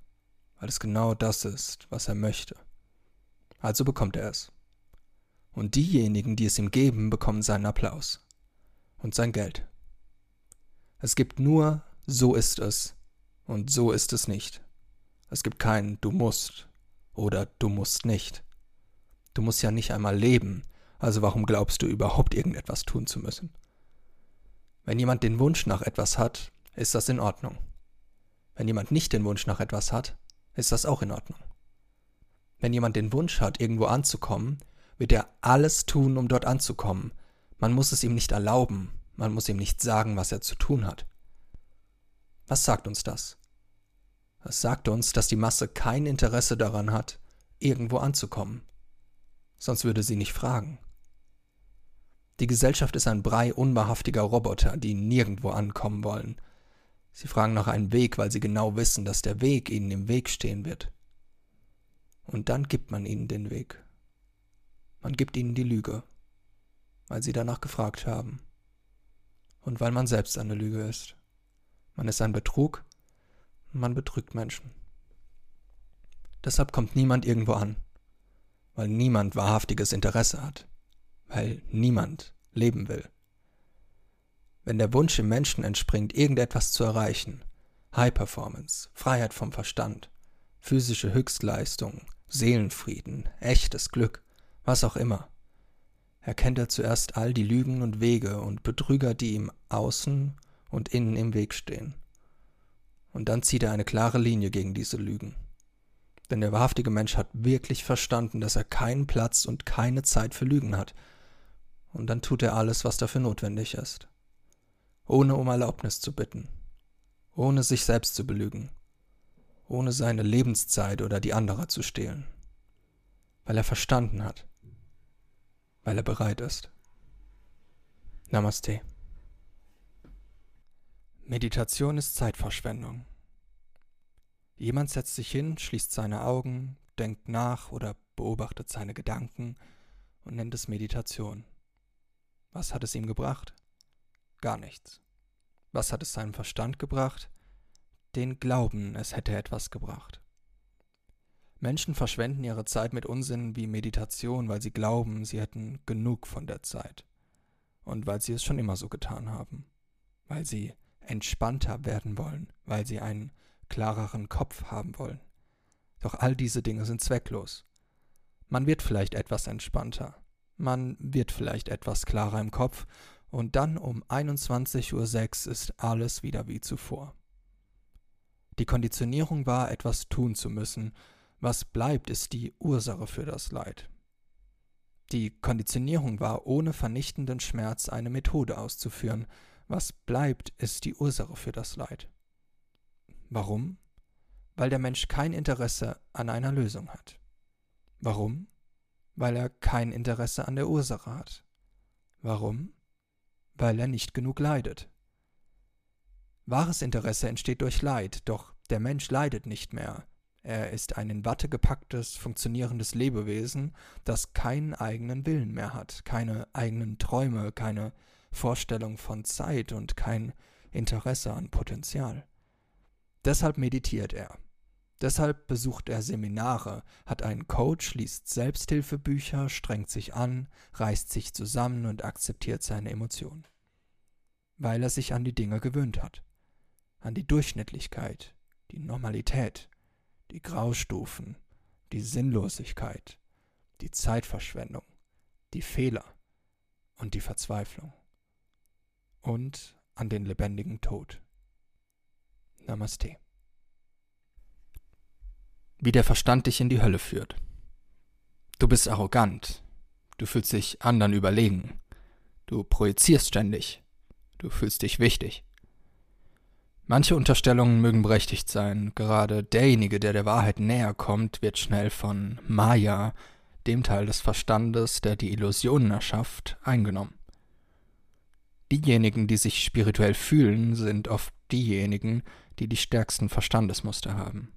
Weil es genau das ist, was er möchte. Also bekommt er es. Und diejenigen, die es ihm geben, bekommen seinen Applaus. Und sein Geld. Es gibt nur, so ist es. Und so ist es nicht. Es gibt kein Du musst oder Du musst nicht. Du musst ja nicht einmal leben, also warum glaubst du überhaupt irgendetwas tun zu müssen? Wenn jemand den Wunsch nach etwas hat, ist das in Ordnung. Wenn jemand nicht den Wunsch nach etwas hat, ist das auch in Ordnung. Wenn jemand den Wunsch hat, irgendwo anzukommen, wird er alles tun, um dort anzukommen. Man muss es ihm nicht erlauben, man muss ihm nicht sagen, was er zu tun hat. Was sagt uns das? Es sagt uns, dass die Masse kein Interesse daran hat, irgendwo anzukommen. Sonst würde sie nicht fragen. Die Gesellschaft ist ein Brei unwahrhaftiger Roboter, die nirgendwo ankommen wollen. Sie fragen nach einem Weg, weil sie genau wissen, dass der Weg ihnen im Weg stehen wird. Und dann gibt man ihnen den Weg. Man gibt ihnen die Lüge, weil sie danach gefragt haben. Und weil man selbst eine Lüge ist. Man ist ein Betrug, man betrügt Menschen. Deshalb kommt niemand irgendwo an, weil niemand wahrhaftiges Interesse hat, weil niemand leben will. Wenn der Wunsch im Menschen entspringt, irgendetwas zu erreichen, High Performance, Freiheit vom Verstand, physische Höchstleistung, Seelenfrieden, echtes Glück, was auch immer, erkennt er zuerst all die Lügen und Wege und Betrüger, die ihm außen und innen im Weg stehen. Und dann zieht er eine klare Linie gegen diese Lügen. Denn der wahrhaftige Mensch hat wirklich verstanden, dass er keinen Platz und keine Zeit für Lügen hat. Und dann tut er alles, was dafür notwendig ist. Ohne um Erlaubnis zu bitten, ohne sich selbst zu belügen, ohne seine Lebenszeit oder die anderer zu stehlen, weil er verstanden hat, weil er bereit ist. Namaste. Meditation ist Zeitverschwendung. Jemand setzt sich hin, schließt seine Augen, denkt nach oder beobachtet seine Gedanken und nennt es Meditation. Was hat es ihm gebracht? Gar nichts. Was hat es seinem Verstand gebracht? Den Glauben, es hätte etwas gebracht. Menschen verschwenden ihre Zeit mit Unsinn wie Meditation, weil sie glauben, sie hätten genug von der Zeit. Und weil sie es schon immer so getan haben. Weil sie entspannter werden wollen, weil sie einen klareren Kopf haben wollen. Doch all diese Dinge sind zwecklos. Man wird vielleicht etwas entspannter. Man wird vielleicht etwas klarer im Kopf. Und dann um einundzwanzig Uhr sechs ist alles wieder wie zuvor. Die Konditionierung war, etwas tun zu müssen. Was bleibt, ist die Ursache für das Leid. Die Konditionierung war, ohne vernichtenden Schmerz eine Methode auszuführen. Was bleibt, ist die Ursache für das Leid. Warum? Weil der Mensch kein Interesse an einer Lösung hat. Warum? Weil er kein Interesse an der Ursache hat. Warum? Weil er nicht genug leidet. Wahres Interesse entsteht durch Leid, doch der Mensch leidet nicht mehr. Er ist ein in Watte gepacktes, funktionierendes Lebewesen, das keinen eigenen Willen mehr hat, keine eigenen Träume, keine Vorstellung von Zeit und kein Interesse an Potenzial. Deshalb meditiert er. Deshalb besucht er Seminare, hat einen Coach, liest Selbsthilfebücher, strengt sich an, reißt sich zusammen und akzeptiert seine Emotionen. Weil er sich an die Dinge gewöhnt hat. An die Durchschnittlichkeit, die Normalität, die Graustufen, die Sinnlosigkeit, die Zeitverschwendung, die Fehler und die Verzweiflung. Und an den lebendigen Tod. Namaste. Wie der Verstand dich in die Hölle führt. Du bist arrogant. Du fühlst dich anderen überlegen. Du projizierst ständig. Du fühlst dich wichtig. Manche Unterstellungen mögen berechtigt sein. Gerade derjenige, der der Wahrheit näher kommt, wird schnell von Maya, dem Teil des Verstandes, der die Illusionen erschafft, eingenommen. Diejenigen, die sich spirituell fühlen, sind oft diejenigen, die die stärksten Verstandesmuster haben.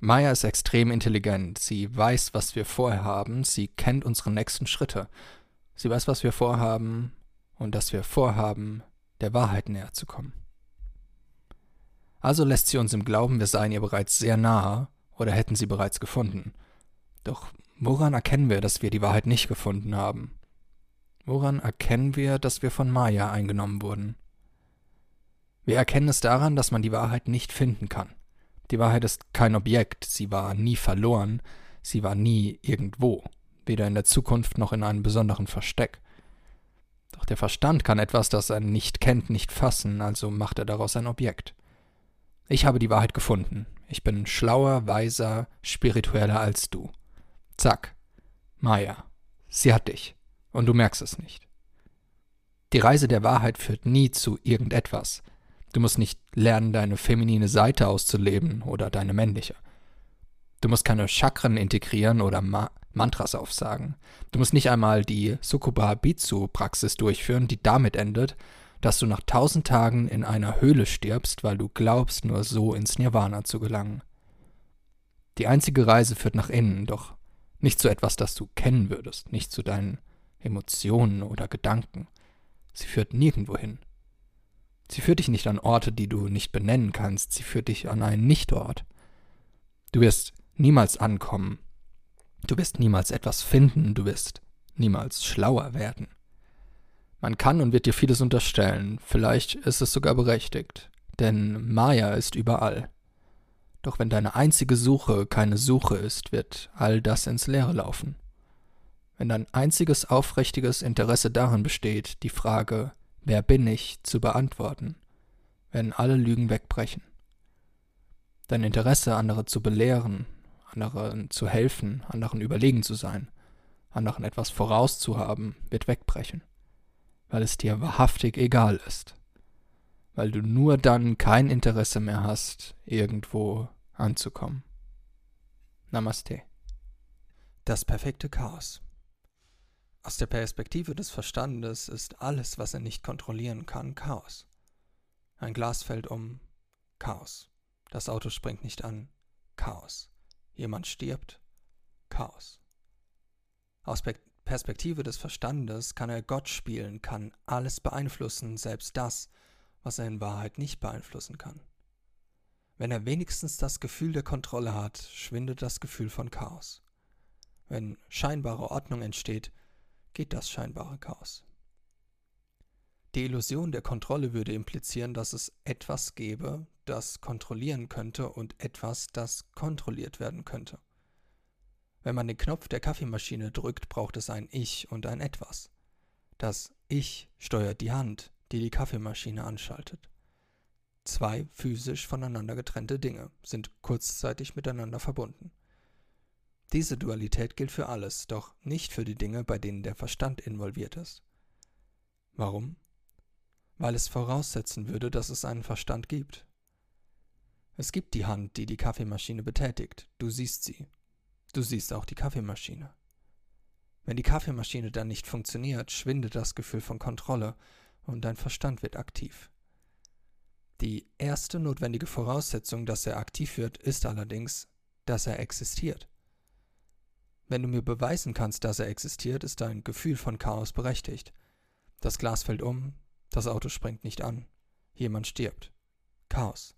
Maya ist extrem intelligent. Sie weiß, was wir vorhaben. Sie kennt unsere nächsten Schritte. Sie weiß, was wir vorhaben und dass wir vorhaben, der Wahrheit näher zu kommen. Also lässt sie uns im Glauben, wir seien ihr bereits sehr nahe oder hätten sie bereits gefunden. Doch woran erkennen wir, dass wir die Wahrheit nicht gefunden haben? Woran erkennen wir, dass wir von Maya eingenommen wurden? Wir erkennen es daran, dass man die Wahrheit nicht finden kann. Die Wahrheit ist kein Objekt, sie war nie verloren, sie war nie irgendwo, weder in der Zukunft noch in einem besonderen Versteck. Doch der Verstand kann etwas, das er nicht kennt, nicht fassen, also macht er daraus ein Objekt. Ich habe die Wahrheit gefunden. Ich bin schlauer, weiser, spiritueller als du. Zack. Maya. Sie hat dich. Und du merkst es nicht. Die Reise der Wahrheit führt nie zu irgendetwas. Du musst nicht lernen, deine feminine Seite auszuleben oder deine männliche. Du musst keine Chakren integrieren oder Ma- Mantras aufsagen. Du musst nicht einmal die Sukuba-Bitsu-Praxis durchführen, die damit endet, dass du nach tausend Tagen in einer Höhle stirbst, weil du glaubst, nur so ins Nirvana zu gelangen. Die einzige Reise führt nach innen, doch nicht zu etwas, das du kennen würdest, nicht zu deinen Emotionen oder Gedanken. Sie führt nirgendwo hin. Sie führt dich nicht an Orte, die du nicht benennen kannst, sie führt dich an einen Nichtort. Du wirst niemals ankommen, du wirst niemals etwas finden, du wirst niemals schlauer werden. Man kann und wird dir vieles unterstellen, vielleicht ist es sogar berechtigt, denn Maya ist überall. Doch wenn deine einzige Suche keine Suche ist, wird all das ins Leere laufen. Wenn dein einziges aufrichtiges Interesse darin besteht, die Frage, wer bin ich, zu beantworten, werden alle Lügen wegbrechen. Dein Interesse, andere zu belehren, anderen zu helfen, anderen überlegen zu sein, anderen etwas vorauszuhaben, wird wegbrechen, weil es dir wahrhaftig egal ist, weil du nur dann kein Interesse mehr hast, irgendwo anzukommen. Namaste. Das perfekte Chaos. Aus der Perspektive des Verstandes ist alles, was er nicht kontrollieren kann, Chaos. Ein Glas fällt um, Chaos. Das Auto springt nicht an, Chaos. Jemand stirbt, Chaos. Aus Pe- Perspektive des Verstandes kann er Gott spielen, kann alles beeinflussen, selbst das, was er in Wahrheit nicht beeinflussen kann. Wenn er wenigstens das Gefühl der Kontrolle hat, schwindet das Gefühl von Chaos. Wenn scheinbare Ordnung entsteht, geht das scheinbare Chaos. Die Illusion der Kontrolle würde implizieren, dass es etwas gäbe, das kontrollieren könnte und etwas, das kontrolliert werden könnte. Wenn man den Knopf der Kaffeemaschine drückt, braucht es ein Ich und ein Etwas. Das Ich steuert die Hand, die die Kaffeemaschine anschaltet. Zwei physisch voneinander getrennte Dinge sind kurzzeitig miteinander verbunden. Diese Dualität gilt für alles, doch nicht für die Dinge, bei denen der Verstand involviert ist. Warum? Weil es voraussetzen würde, dass es einen Verstand gibt. Es gibt die Hand, die die Kaffeemaschine betätigt. Du siehst sie. Du siehst auch die Kaffeemaschine. Wenn die Kaffeemaschine dann nicht funktioniert, schwindet das Gefühl von Kontrolle und dein Verstand wird aktiv. Die erste notwendige Voraussetzung, dass er aktiv wird, ist allerdings, dass er existiert. Wenn du mir beweisen kannst, dass er existiert, ist dein Gefühl von Chaos berechtigt. Das Glas fällt um, das Auto springt nicht an, jemand stirbt. Chaos.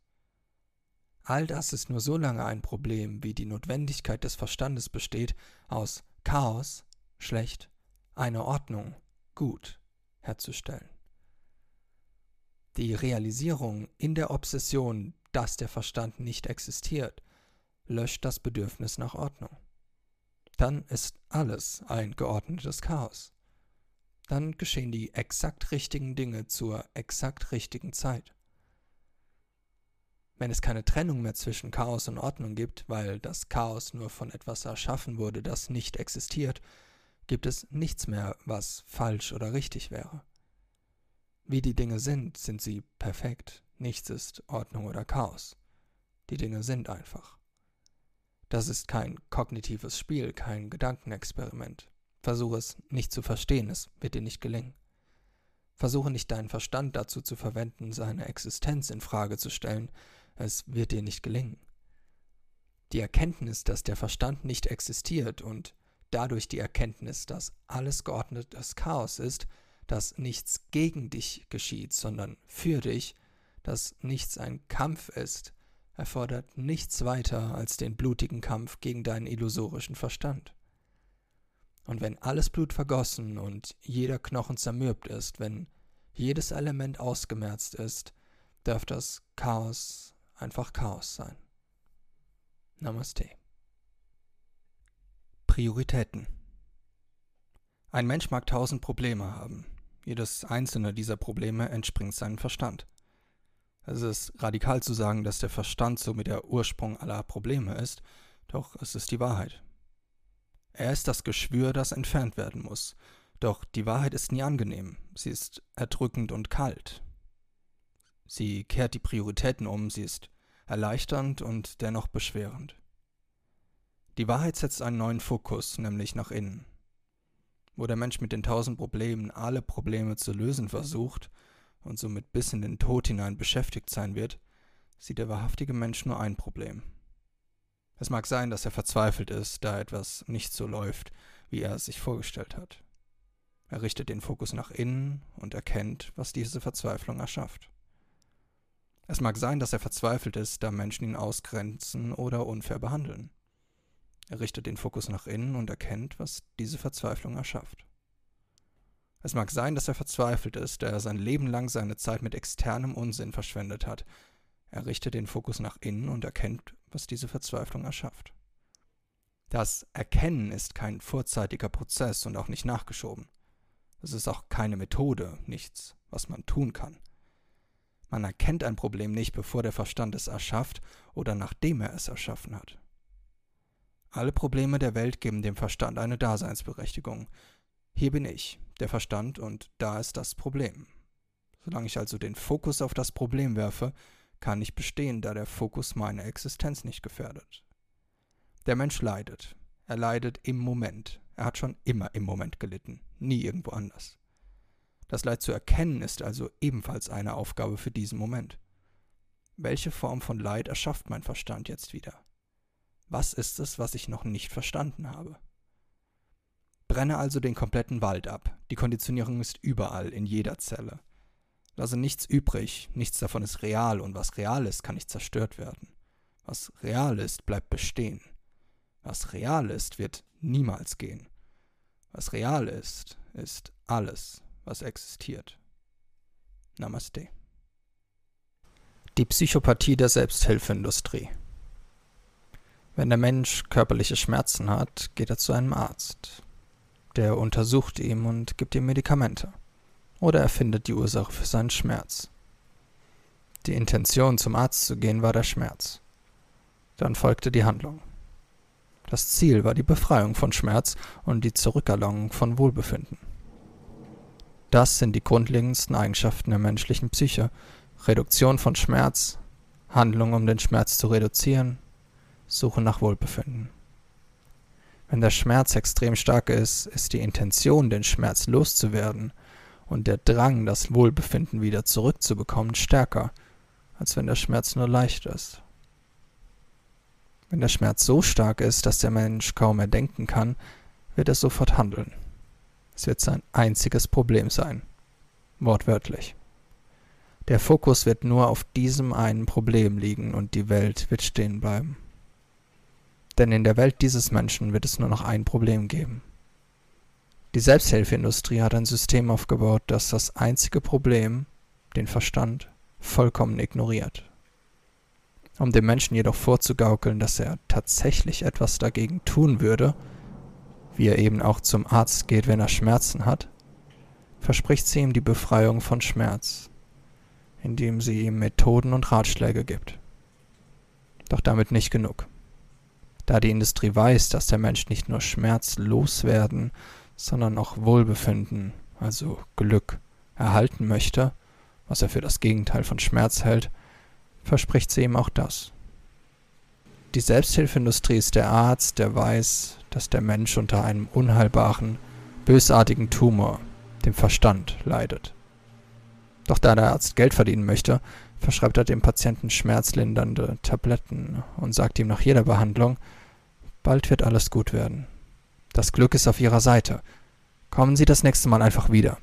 All das ist nur so lange ein Problem, wie die Notwendigkeit des Verstandes besteht, aus Chaos, schlecht, eine Ordnung, gut, herzustellen. Die Realisierung in der Obsession, dass der Verstand nicht existiert, löscht das Bedürfnis nach Ordnung. Dann ist alles ein geordnetes Chaos. Dann geschehen die exakt richtigen Dinge zur exakt richtigen Zeit. Wenn es keine Trennung mehr zwischen Chaos und Ordnung gibt, weil das Chaos nur von etwas erschaffen wurde, das nicht existiert, gibt es nichts mehr, was falsch oder richtig wäre. Wie die Dinge sind, sind sie perfekt. Nichts ist Ordnung oder Chaos. Die Dinge sind einfach. Das ist kein kognitives Spiel, kein Gedankenexperiment. Versuche es nicht zu verstehen, es wird dir nicht gelingen. Versuche nicht deinen Verstand dazu zu verwenden, seine Existenz in Frage zu stellen, es wird dir nicht gelingen. Die Erkenntnis, dass der Verstand nicht existiert und dadurch die Erkenntnis, dass alles geordnetes Chaos ist, dass nichts gegen dich geschieht, sondern für dich, dass nichts ein Kampf ist, erfordert nichts weiter als den blutigen Kampf gegen deinen illusorischen Verstand. Und wenn alles Blut vergossen und jeder Knochen zermürbt ist, wenn jedes Element ausgemerzt ist, darf das Chaos einfach Chaos sein. Namaste. Prioritäten. Ein Mensch mag tausend Probleme haben. Jedes einzelne dieser Probleme entspringt seinem Verstand. Es ist radikal zu sagen, dass der Verstand somit der Ursprung aller Probleme ist, doch es ist die Wahrheit. Er ist das Geschwür, das entfernt werden muss. Doch die Wahrheit ist nie angenehm. Sie ist erdrückend und kalt. Sie kehrt die Prioritäten um. Sie ist erleichternd und dennoch beschwerend. Die Wahrheit setzt einen neuen Fokus, nämlich nach innen. Wo der Mensch mit den tausend Problemen alle Probleme zu lösen versucht und somit bis in den Tod hinein beschäftigt sein wird, sieht der wahrhaftige Mensch nur ein Problem. Es mag sein, dass er verzweifelt ist, da etwas nicht so läuft, wie er es sich vorgestellt hat. Er richtet den Fokus nach innen und erkennt, was diese Verzweiflung erschafft. Es mag sein, dass er verzweifelt ist, da Menschen ihn ausgrenzen oder unfair behandeln. Er richtet den Fokus nach innen und erkennt, was diese Verzweiflung erschafft. Es mag sein, dass er verzweifelt ist, da er sein Leben lang seine Zeit mit externem Unsinn verschwendet hat. Er richtet den Fokus nach innen und erkennt, was diese Verzweiflung erschafft. Das Erkennen ist kein vorzeitiger Prozess und auch nicht nachgeschoben. Es ist auch keine Methode, nichts, was man tun kann. Man erkennt ein Problem nicht, bevor der Verstand es erschafft oder nachdem er es erschaffen hat. Alle Probleme der Welt geben dem Verstand eine Daseinsberechtigung. Hier bin ich, der Verstand, und da ist das Problem. Solange ich also den Fokus auf das Problem werfe, kann nicht bestehen, da der Fokus meine Existenz nicht gefährdet. Der Mensch leidet. Er leidet im Moment. Er hat schon immer im Moment gelitten, nie irgendwo anders. Das Leid zu erkennen ist also ebenfalls eine Aufgabe für diesen Moment. Welche Form von Leid erschafft mein Verstand jetzt wieder? Was ist es, was ich noch nicht verstanden habe? Brenne also den kompletten Wald ab. Die Konditionierung ist überall, in jeder Zelle. Lasse nichts übrig, nichts davon ist real und was real ist, kann nicht zerstört werden. Was real ist, bleibt bestehen. Was real ist, wird niemals gehen. Was real ist, ist alles, was existiert. Namaste. Die Psychopathie der Selbsthilfeindustrie. Wenn der Mensch körperliche Schmerzen hat, geht er zu einem Arzt. Der untersucht ihn und gibt ihm Medikamente. Oder er findet die Ursache für seinen Schmerz. Die Intention, zum Arzt zu gehen, war der Schmerz. Dann folgte die Handlung. Das Ziel war die Befreiung von Schmerz und die Zurückerlangung von Wohlbefinden. Das sind die grundlegendsten Eigenschaften der menschlichen Psyche. Reduktion von Schmerz, Handlung, um den Schmerz zu reduzieren, Suche nach Wohlbefinden. Wenn der Schmerz extrem stark ist, ist die Intention, den Schmerz loszuwerden und der Drang, das Wohlbefinden wieder zurückzubekommen, stärker, als wenn der Schmerz nur leicht ist. Wenn der Schmerz so stark ist, dass der Mensch kaum mehr denken kann, wird er sofort handeln. Es wird sein einziges Problem sein. Wortwörtlich. Der Fokus wird nur auf diesem einen Problem liegen und die Welt wird stehen bleiben. Denn in der Welt dieses Menschen wird es nur noch ein Problem geben. Die Selbsthilfeindustrie hat ein System aufgebaut, das das einzige Problem, den Verstand, vollkommen ignoriert. Um dem Menschen jedoch vorzugaukeln, dass er tatsächlich etwas dagegen tun würde, wie er eben auch zum Arzt geht, wenn er Schmerzen hat, verspricht sie ihm die Befreiung von Schmerz, indem sie ihm Methoden und Ratschläge gibt. Doch damit nicht genug. Da die Industrie weiß, dass der Mensch nicht nur Schmerz loswerden, sondern auch Wohlbefinden, also Glück, erhalten möchte, was er für das Gegenteil von Schmerz hält, verspricht sie ihm auch das. Die Selbsthilfeindustrie ist der Arzt, der weiß, dass der Mensch unter einem unheilbaren, bösartigen Tumor, dem Verstand, leidet. Doch da der Arzt Geld verdienen möchte, verschreibt er dem Patienten schmerzlindernde Tabletten und sagt ihm nach jeder Behandlung, bald wird alles gut werden. Das Glück ist auf Ihrer Seite. Kommen Sie das nächste Mal einfach wieder.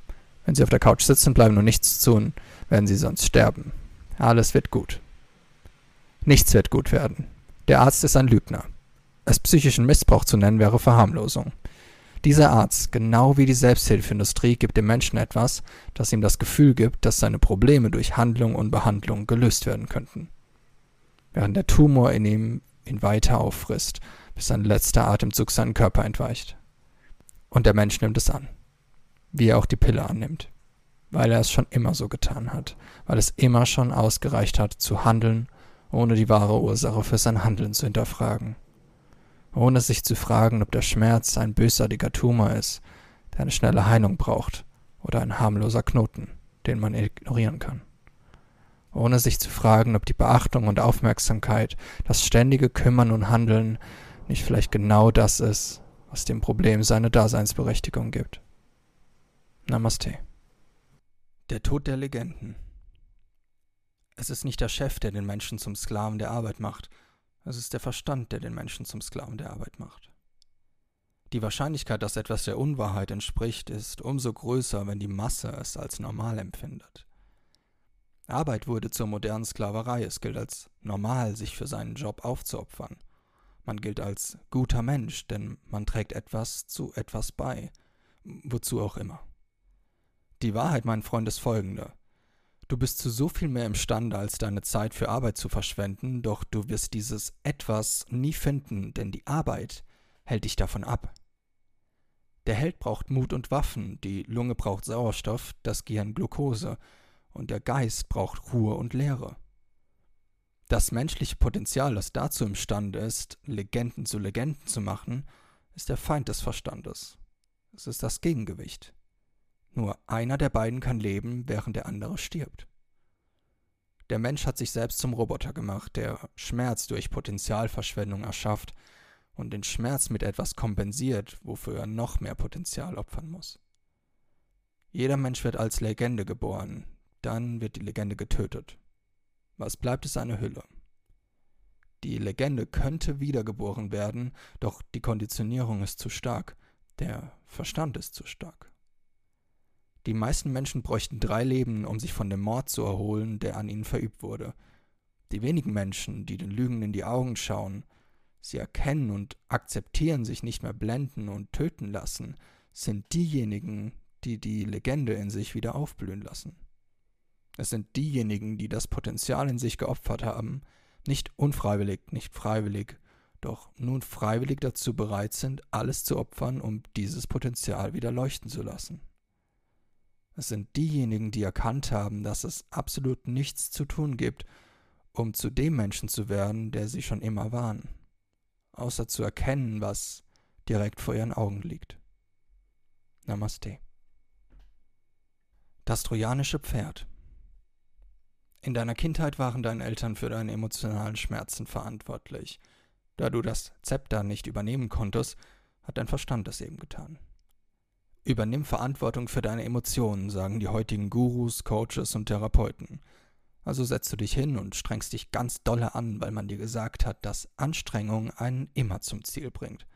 Wenn Sie auf der Couch sitzen bleiben und nichts tun, werden Sie sonst sterben. Alles wird gut. Nichts wird gut werden. Der Arzt ist ein Lügner. Es psychischen Missbrauch zu nennen, wäre Verharmlosung. Dieser Arzt, genau wie die Selbsthilfeindustrie, gibt dem Menschen etwas, das ihm das Gefühl gibt, dass seine Probleme durch Handlung und Behandlung gelöst werden könnten. Während der Tumor in ihm ihn weiter auffrisst, bis sein letzter Atemzug seinen Körper entweicht. Und der Mensch nimmt es an, wie er auch die Pille annimmt. Weil er es schon immer so getan hat, weil es immer schon ausgereicht hat, zu handeln, ohne die wahre Ursache für sein Handeln zu hinterfragen. Ohne sich zu fragen, ob der Schmerz ein bösartiger Tumor ist, der eine schnelle Heilung braucht, oder ein harmloser Knoten, den man ignorieren kann. Ohne sich zu fragen, ob die Beachtung und Aufmerksamkeit, das ständige Kümmern und Handeln nicht vielleicht genau das ist, was dem Problem seine Daseinsberechtigung gibt. Namaste. Der Tod der Legenden. Es ist nicht der Chef, der den Menschen zum Sklaven der Arbeit macht. Es ist der Verstand, der den Menschen zum Sklaven der Arbeit macht. Die Wahrscheinlichkeit, dass etwas der Unwahrheit entspricht, ist umso größer, wenn die Masse es als normal empfindet. Arbeit wurde zur modernen Sklaverei. Es gilt als normal, sich für seinen Job aufzuopfern. Man gilt als guter Mensch, denn man trägt etwas zu etwas bei, wozu auch immer. Die Wahrheit, mein Freund, ist folgende. Du bist zu so viel mehr imstande, als deine Zeit für Arbeit zu verschwenden, doch du wirst dieses Etwas nie finden, denn die Arbeit hält dich davon ab. Der Held braucht Mut und Waffen, die Lunge braucht Sauerstoff, das Gehirn Glukose und der Geist braucht Ruhe und Leere. Das menschliche Potenzial, das dazu imstande ist, Legenden zu Legenden zu machen, ist der Feind des Verstandes. Es ist das Gegengewicht. Nur einer der beiden kann leben, während der andere stirbt. Der Mensch hat sich selbst zum Roboter gemacht, der Schmerz durch Potenzialverschwendung erschafft und den Schmerz mit etwas kompensiert, wofür er noch mehr Potenzial opfern muss. Jeder Mensch wird als Legende geboren, dann wird die Legende getötet. Was bleibt, ist eine Hülle. Die Legende könnte wiedergeboren werden, doch die Konditionierung ist zu stark, der Verstand ist zu stark. Die meisten Menschen bräuchten drei Leben, um sich von dem Mord zu erholen, der an ihnen verübt wurde. Die wenigen Menschen, die den Lügen in die Augen schauen, sie erkennen und akzeptieren, sich nicht mehr blenden und töten lassen, sind diejenigen, die die Legende in sich wieder aufblühen lassen. Es sind diejenigen, die das Potenzial in sich geopfert haben, nicht unfreiwillig, nicht freiwillig, doch nun freiwillig dazu bereit sind, alles zu opfern, um dieses Potenzial wieder leuchten zu lassen. Es sind diejenigen, die erkannt haben, dass es absolut nichts zu tun gibt, um zu dem Menschen zu werden, der sie schon immer waren. außer zu erkennen, was direkt vor ihren Augen liegt. Namaste. Das trojanische Pferd. In deiner Kindheit waren deine Eltern für deine emotionalen Schmerzen verantwortlich. Da du das Zepter nicht übernehmen konntest, hat dein Verstand es eben getan. Übernimm Verantwortung für deine Emotionen, sagen die heutigen Gurus, Coaches und Therapeuten. Also setzt du dich hin und strengst dich ganz dolle an, weil man dir gesagt hat, dass Anstrengung einen immer zum Ziel bringt.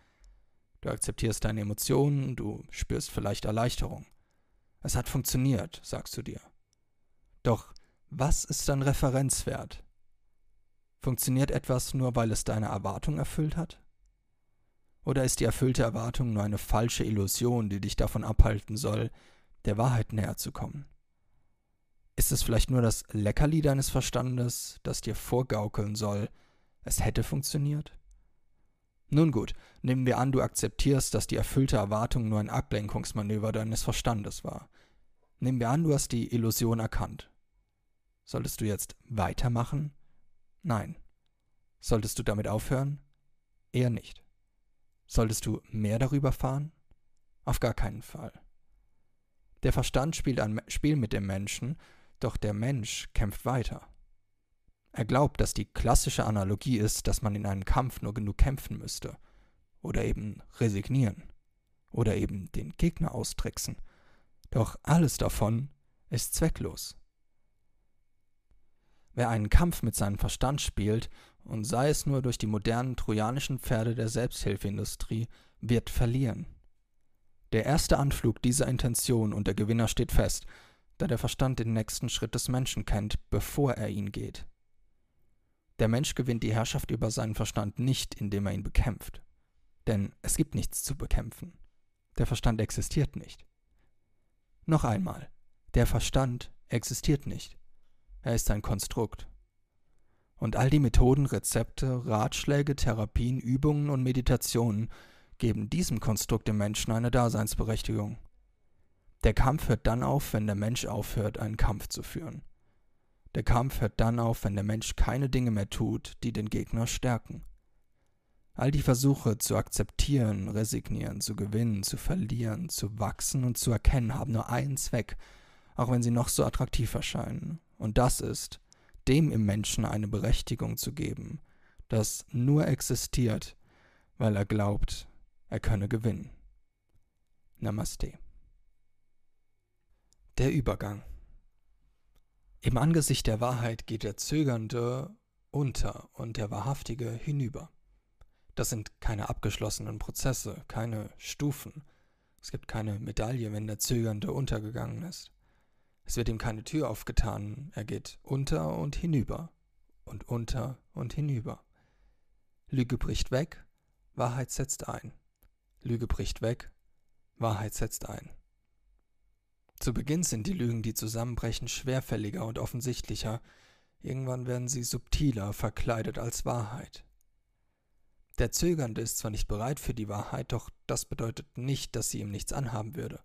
Du akzeptierst deine Emotionen, du spürst vielleicht Erleichterung. Es hat funktioniert, sagst du dir. Doch was ist dein Referenzwert? Funktioniert etwas nur, weil es deine Erwartung erfüllt hat? Oder ist die erfüllte Erwartung nur eine falsche Illusion, die dich davon abhalten soll, der Wahrheit näher zu kommen? Ist es vielleicht nur das Leckerli deines Verstandes, das dir vorgaukeln soll, es hätte funktioniert? Nun gut, nehmen wir an, du akzeptierst, dass die erfüllte Erwartung nur ein Ablenkungsmanöver deines Verstandes war. Nehmen wir an, du hast die Illusion erkannt. Solltest du jetzt weitermachen? Nein. Solltest du damit aufhören? Eher nicht. Solltest du mehr darüber erfahren? Auf gar keinen Fall. Der Verstand spielt ein Spiel mit dem Menschen, doch der Mensch kämpft weiter. Er glaubt, dass die klassische Analogie ist, dass man in einem Kampf nur genug kämpfen müsste. Oder eben resignieren. Oder eben den Gegner austricksen. Doch alles davon ist zwecklos. Wer einen Kampf mit seinem Verstand spielt, und sei es nur durch die modernen trojanischen Pferde der Selbsthilfeindustrie, wird verlieren. Der erste Anflug dieser Intention und der Gewinner steht fest, da der Verstand den nächsten Schritt des Menschen kennt, bevor er ihn geht. Der Mensch gewinnt die Herrschaft über seinen Verstand nicht, indem er ihn bekämpft. Denn es gibt nichts zu bekämpfen. Der Verstand existiert nicht. Noch einmal, der Verstand existiert nicht. Er ist ein Konstrukt. Und all die Methoden, Rezepte, Ratschläge, Therapien, Übungen und Meditationen geben diesem Konstrukt im Menschen eine Daseinsberechtigung. Der Kampf hört dann auf, wenn der Mensch aufhört, einen Kampf zu führen. Der Kampf hört dann auf, wenn der Mensch keine Dinge mehr tut, die den Gegner stärken. All die Versuche zu akzeptieren, resignieren, zu gewinnen, zu verlieren, zu wachsen und zu erkennen, haben nur einen Zweck, auch wenn sie noch so attraktiv erscheinen. Und das ist, dem im Menschen eine Berechtigung zu geben, das nur existiert, weil er glaubt, er könne gewinnen. Namaste. Der Übergang. Im Angesicht der Wahrheit geht der Zögernde unter und der Wahrhaftige hinüber. Das sind keine abgeschlossenen Prozesse, keine Stufen. Es gibt keine Medaille, wenn der Zögernde untergegangen ist. Es wird ihm keine Tür aufgetan, er geht unter und hinüber und unter und hinüber. Lüge bricht weg, Wahrheit setzt ein. Lüge bricht weg, Wahrheit setzt ein. Zu Beginn sind die Lügen, die zusammenbrechen, schwerfälliger und offensichtlicher. Irgendwann werden sie subtiler, verkleidet als Wahrheit. Der Zögernde ist zwar nicht bereit für die Wahrheit, doch das bedeutet nicht, dass sie ihm nichts anhaben würde.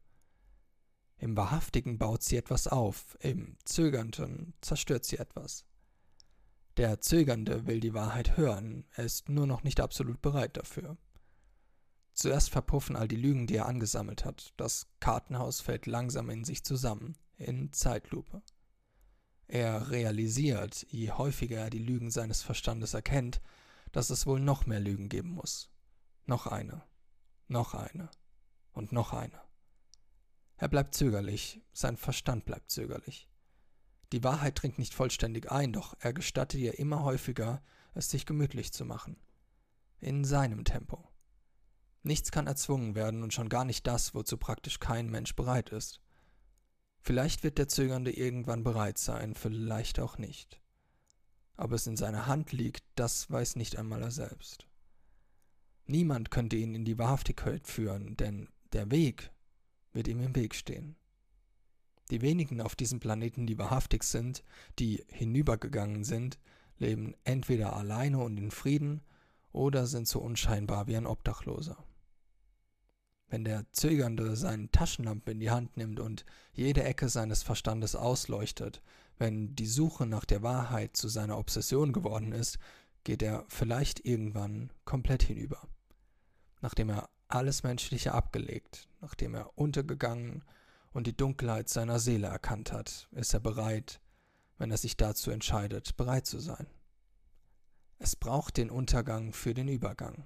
Im Wahrhaftigen baut sie etwas auf, im Zögernden zerstört sie etwas. Der Zögernde will die Wahrheit hören, er ist nur noch nicht absolut bereit dafür. Zuerst verpuffen all die Lügen, die er angesammelt hat. Das Kartenhaus fällt langsam in sich zusammen, in Zeitlupe. Er realisiert, je häufiger er die Lügen seines Verstandes erkennt, dass es wohl noch mehr Lügen geben muss. Noch eine, noch eine und noch eine. Er bleibt zögerlich, sein Verstand bleibt zögerlich. Die Wahrheit dringt nicht vollständig ein, doch er gestattet ihr immer häufiger, es sich gemütlich zu machen. In seinem Tempo. Nichts kann erzwungen werden und schon gar nicht das, wozu praktisch kein Mensch bereit ist. Vielleicht wird der Zögernde irgendwann bereit sein, vielleicht auch nicht. Ob es in seiner Hand liegt, das weiß nicht einmal er selbst. Niemand könnte ihn in die Wahrhaftigkeit führen, denn der Weg wird ihm im Weg stehen. Die wenigen auf diesem Planeten, die wahrhaftig sind, die hinübergegangen sind, leben entweder alleine und in Frieden oder sind so unscheinbar wie ein Obdachloser. Wenn der Zögernde seine Taschenlampe in die Hand nimmt und jede Ecke seines Verstandes ausleuchtet, wenn die Suche nach der Wahrheit zu seiner Obsession geworden ist, geht er vielleicht irgendwann komplett hinüber. Nachdem er alles Menschliche abgelegt, nachdem er untergegangen und die Dunkelheit seiner Seele erkannt hat, ist er bereit, wenn er sich dazu entscheidet, bereit zu sein. Es braucht den Untergang für den Übergang.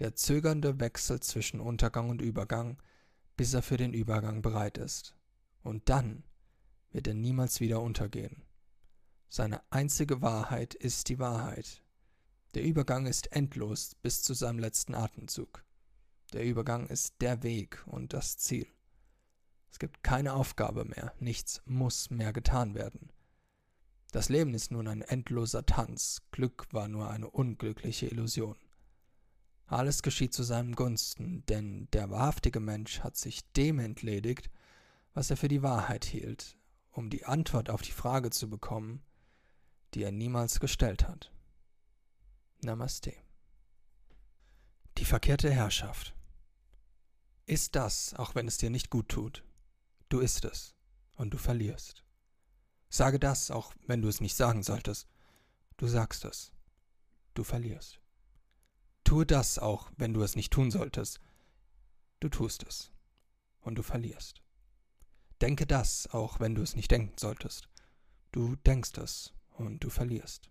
Der zögernde Wechsel zwischen Untergang und Übergang, bis er für den Übergang bereit ist. Und dann wird er niemals wieder untergehen. Seine einzige Wahrheit ist die Wahrheit. Der Übergang ist endlos bis zu seinem letzten Atemzug. Der Übergang ist der Weg und das Ziel. Es gibt keine Aufgabe mehr, nichts muss mehr getan werden. Das Leben ist nun ein endloser Tanz, Glück war nur eine unglückliche Illusion. Alles geschieht zu seinem Gunsten, denn der wahrhaftige Mensch hat sich dem entledigt, was er für die Wahrheit hielt, um die Antwort auf die Frage zu bekommen, die er niemals gestellt hat. Namaste. Die verkehrte Herrschaft. Iss das, auch wenn es dir nicht gut tut. Du isst es und du verlierst. Sage das, auch wenn du es nicht sagen solltest. Du sagst es. Du verlierst. Tue das auch, wenn du es nicht tun solltest. Du tust es und du verlierst. Denke das, auch wenn du es nicht denken solltest. Du denkst es und du verlierst.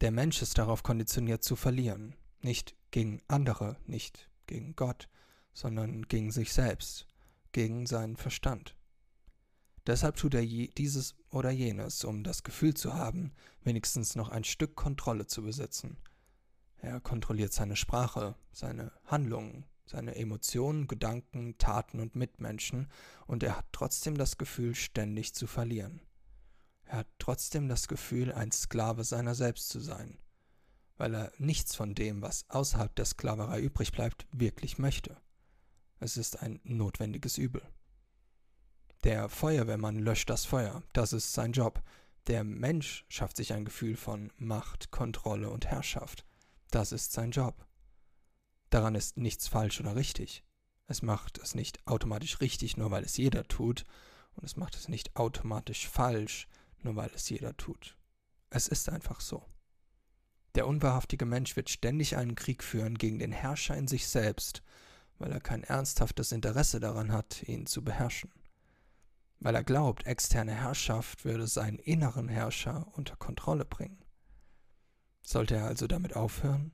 Der Mensch ist darauf konditioniert zu verlieren. Nicht gegen andere, nicht gegen Gott, sondern gegen sich selbst, gegen seinen Verstand. Deshalb tut er je dieses oder jenes, um das Gefühl zu haben, wenigstens noch ein Stück Kontrolle zu besitzen. Er kontrolliert seine Sprache, seine Handlungen, seine Emotionen, Gedanken, Taten und Mitmenschen, und er hat trotzdem das Gefühl, ständig zu verlieren. Er hat trotzdem das Gefühl, ein Sklave seiner selbst zu sein, weil er nichts von dem, was außerhalb der Sklaverei übrig bleibt, wirklich möchte. Es ist ein notwendiges Übel. Der Feuerwehrmann löscht das Feuer, das ist sein Job. Der Mensch schafft sich ein Gefühl von Macht, Kontrolle und Herrschaft. Das ist sein Job. Daran ist nichts falsch oder richtig. Es macht es nicht automatisch richtig, nur weil es jeder tut. Und es macht es nicht automatisch falsch, nur weil es jeder tut. Es ist einfach so. Der unwahrhaftige Mensch wird ständig einen Krieg führen gegen den Herrscher in sich selbst, weil er kein ernsthaftes Interesse daran hat, ihn zu beherrschen. Weil er glaubt, externe Herrschaft würde seinen inneren Herrscher unter Kontrolle bringen. Sollte er also damit aufhören?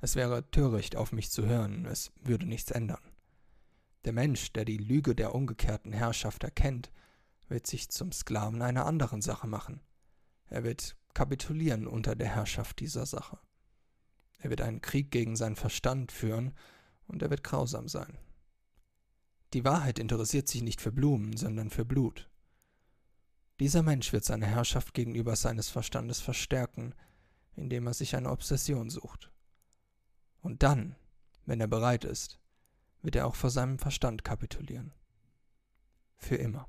Es wäre töricht, auf mich zu hören, es würde nichts ändern. Der Mensch, der die Lüge der umgekehrten Herrschaft erkennt, wird sich zum Sklaven einer anderen Sache machen. Er wird kapitulieren unter der Herrschaft dieser Sache. Er wird einen Krieg gegen seinen Verstand führen und er wird grausam sein. Die Wahrheit interessiert sich nicht für Blumen, sondern für Blut. Dieser Mensch wird seine Herrschaft gegenüber seines Verstandes verstärken, indem er sich eine Obsession sucht. Und dann, wenn er bereit ist, wird er auch vor seinem Verstand kapitulieren. Für immer.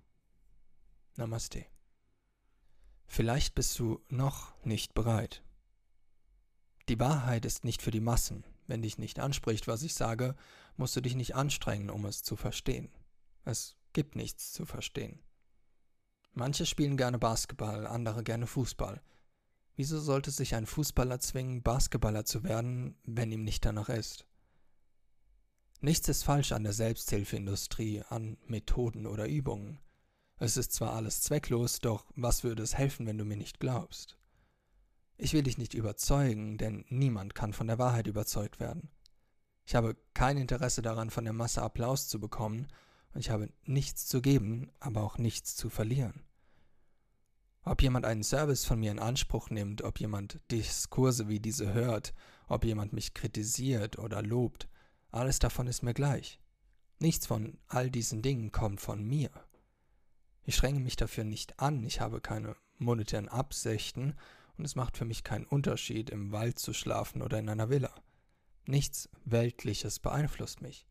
Namaste. Vielleicht bist du noch nicht bereit. Die Wahrheit ist nicht für die Massen. Wenn dich nicht anspricht, was ich sage, musst du dich nicht anstrengen, um es zu verstehen. Es gibt nichts zu verstehen. Manche spielen gerne Basketball, andere gerne Fußball. Wieso sollte sich ein Fußballer zwingen, Basketballer zu werden, wenn ihm nicht danach ist? Nichts ist falsch an der Selbsthilfeindustrie, an Methoden oder Übungen. Es ist zwar alles zwecklos, doch was würde es helfen, wenn du mir nicht glaubst? Ich will dich nicht überzeugen, denn niemand kann von der Wahrheit überzeugt werden. Ich habe kein Interesse daran, von der Masse Applaus zu bekommen, und ich habe nichts zu geben, aber auch nichts zu verlieren. Ob jemand einen Service von mir in Anspruch nimmt, ob jemand Diskurse wie diese hört, ob jemand mich kritisiert oder lobt, alles davon ist mir gleich. Nichts von all diesen Dingen kommt von mir. Ich strenge mich dafür nicht an, ich habe keine monetären Absichten und es macht für mich keinen Unterschied, im Wald zu schlafen oder in einer Villa. Nichts Weltliches beeinflusst mich.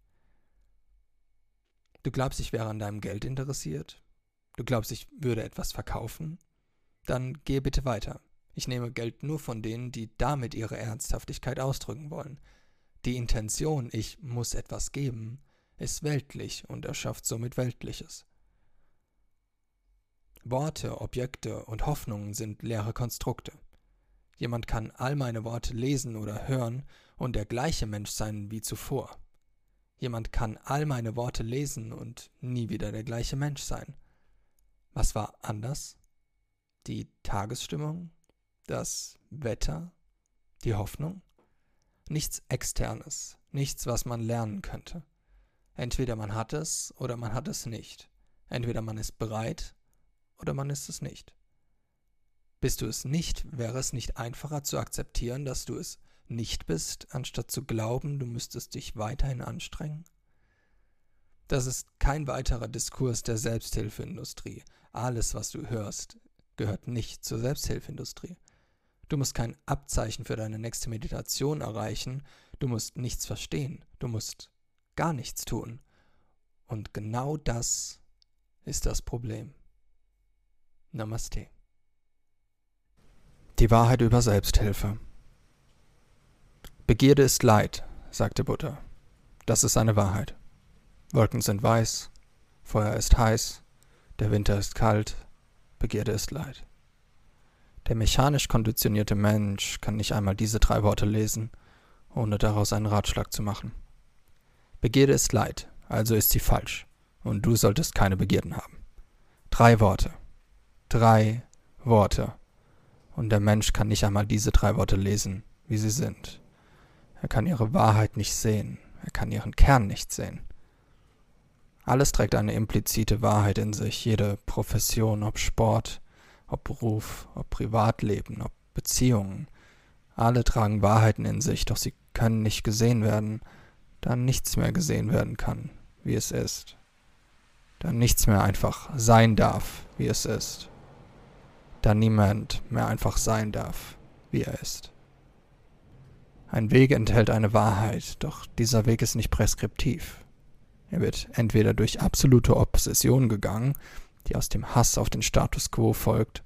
Du glaubst, ich wäre an deinem Geld interessiert? Du glaubst, ich würde etwas verkaufen? Dann geh bitte weiter. Ich nehme Geld nur von denen, die damit ihre Ernsthaftigkeit ausdrücken wollen. Die Intention, ich muss etwas geben, ist weltlich und erschafft somit Weltliches. Worte, Objekte und Hoffnungen sind leere Konstrukte. Jemand kann all meine Worte lesen oder hören und der gleiche Mensch sein wie zuvor. Jemand kann all meine Worte lesen und nie wieder der gleiche Mensch sein. Was war anders? Die Tagesstimmung? Das Wetter? Die Hoffnung? Nichts Externes, nichts, was man lernen könnte. Entweder man hat es oder man hat es nicht. Entweder man ist bereit oder man ist es nicht. Bist du es nicht, wäre es nicht einfacher zu akzeptieren, dass du es nicht bist, anstatt zu glauben, du müsstest dich weiterhin anstrengen? Das ist kein weiterer Diskurs der Selbsthilfeindustrie. Alles, was du hörst, gehört nicht zur Selbsthilfeindustrie. Du musst kein Abzeichen für deine nächste Meditation erreichen, du musst nichts verstehen, du musst gar nichts tun. Und genau das ist das Problem. Namaste. Die Wahrheit über Selbsthilfe. Begierde ist Leid, sagte Buddha. Das ist eine Wahrheit. Wolken sind weiß, Feuer ist heiß, der Winter ist kalt, Begierde ist Leid. Der mechanisch konditionierte Mensch kann nicht einmal diese drei Worte lesen, ohne daraus einen Ratschlag zu machen. Begierde ist Leid, also ist sie falsch, und du solltest keine Begierden haben. Drei Worte. Drei Worte. Und der Mensch kann nicht einmal diese drei Worte lesen, wie sie sind. Er kann ihre Wahrheit nicht sehen, er kann ihren Kern nicht sehen. Alles trägt eine implizite Wahrheit in sich, jede Profession, ob Sport, ob Beruf, ob Privatleben, ob Beziehungen. Alle tragen Wahrheiten in sich, doch sie können nicht gesehen werden, da nichts mehr gesehen werden kann, wie es ist. Da nichts mehr einfach sein darf, wie es ist. Da niemand mehr einfach sein darf, wie er ist. Ein Weg enthält eine Wahrheit, doch dieser Weg ist nicht preskriptiv. Er wird entweder durch absolute Obsession gegangen, die aus dem Hass auf den Status quo folgt,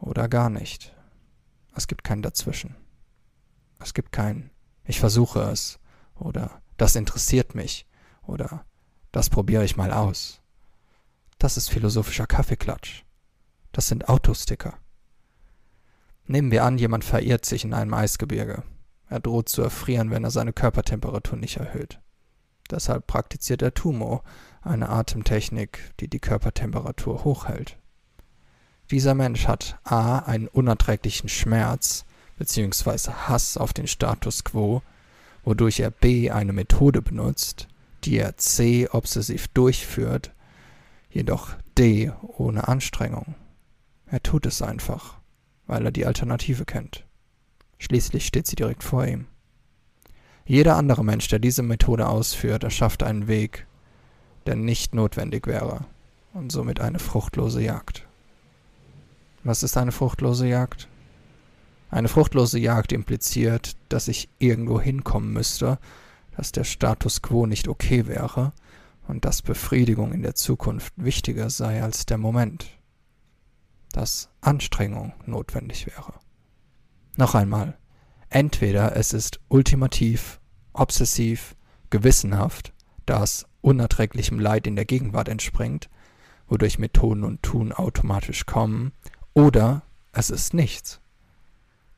oder gar nicht. Es gibt kein Dazwischen. Es gibt kein Ich versuche es oder Das interessiert mich oder Das probiere ich mal aus. Das ist philosophischer Kaffeeklatsch. Das sind Autosticker. Nehmen wir an, jemand verirrt sich in einem Eisgebirge. Er droht zu erfrieren, wenn er seine Körpertemperatur nicht erhöht. Deshalb praktiziert er Tumo, eine Atemtechnik, die die Körpertemperatur hochhält. Dieser Mensch hat a. einen unerträglichen Schmerz bzw. Hass auf den Status quo, wodurch er b. eine Methode benutzt, die er c. obsessiv durchführt, jedoch d. ohne Anstrengung. Er tut es einfach, weil er die Alternative kennt. Schließlich steht sie direkt vor ihm. Jeder andere Mensch, der diese Methode ausführt, erschafft einen Weg, der nicht notwendig wäre und somit eine fruchtlose Jagd. Was ist eine fruchtlose Jagd? Eine fruchtlose Jagd impliziert, dass ich irgendwo hinkommen müsste, dass der Status quo nicht okay wäre und dass Befriedigung in der Zukunft wichtiger sei als der Moment, dass Anstrengung notwendig wäre. Noch einmal. Entweder es ist ultimativ, obsessiv, gewissenhaft, das unerträglichem Leid in der Gegenwart entspringt, wodurch Methoden und Tun automatisch kommen, oder es ist nichts.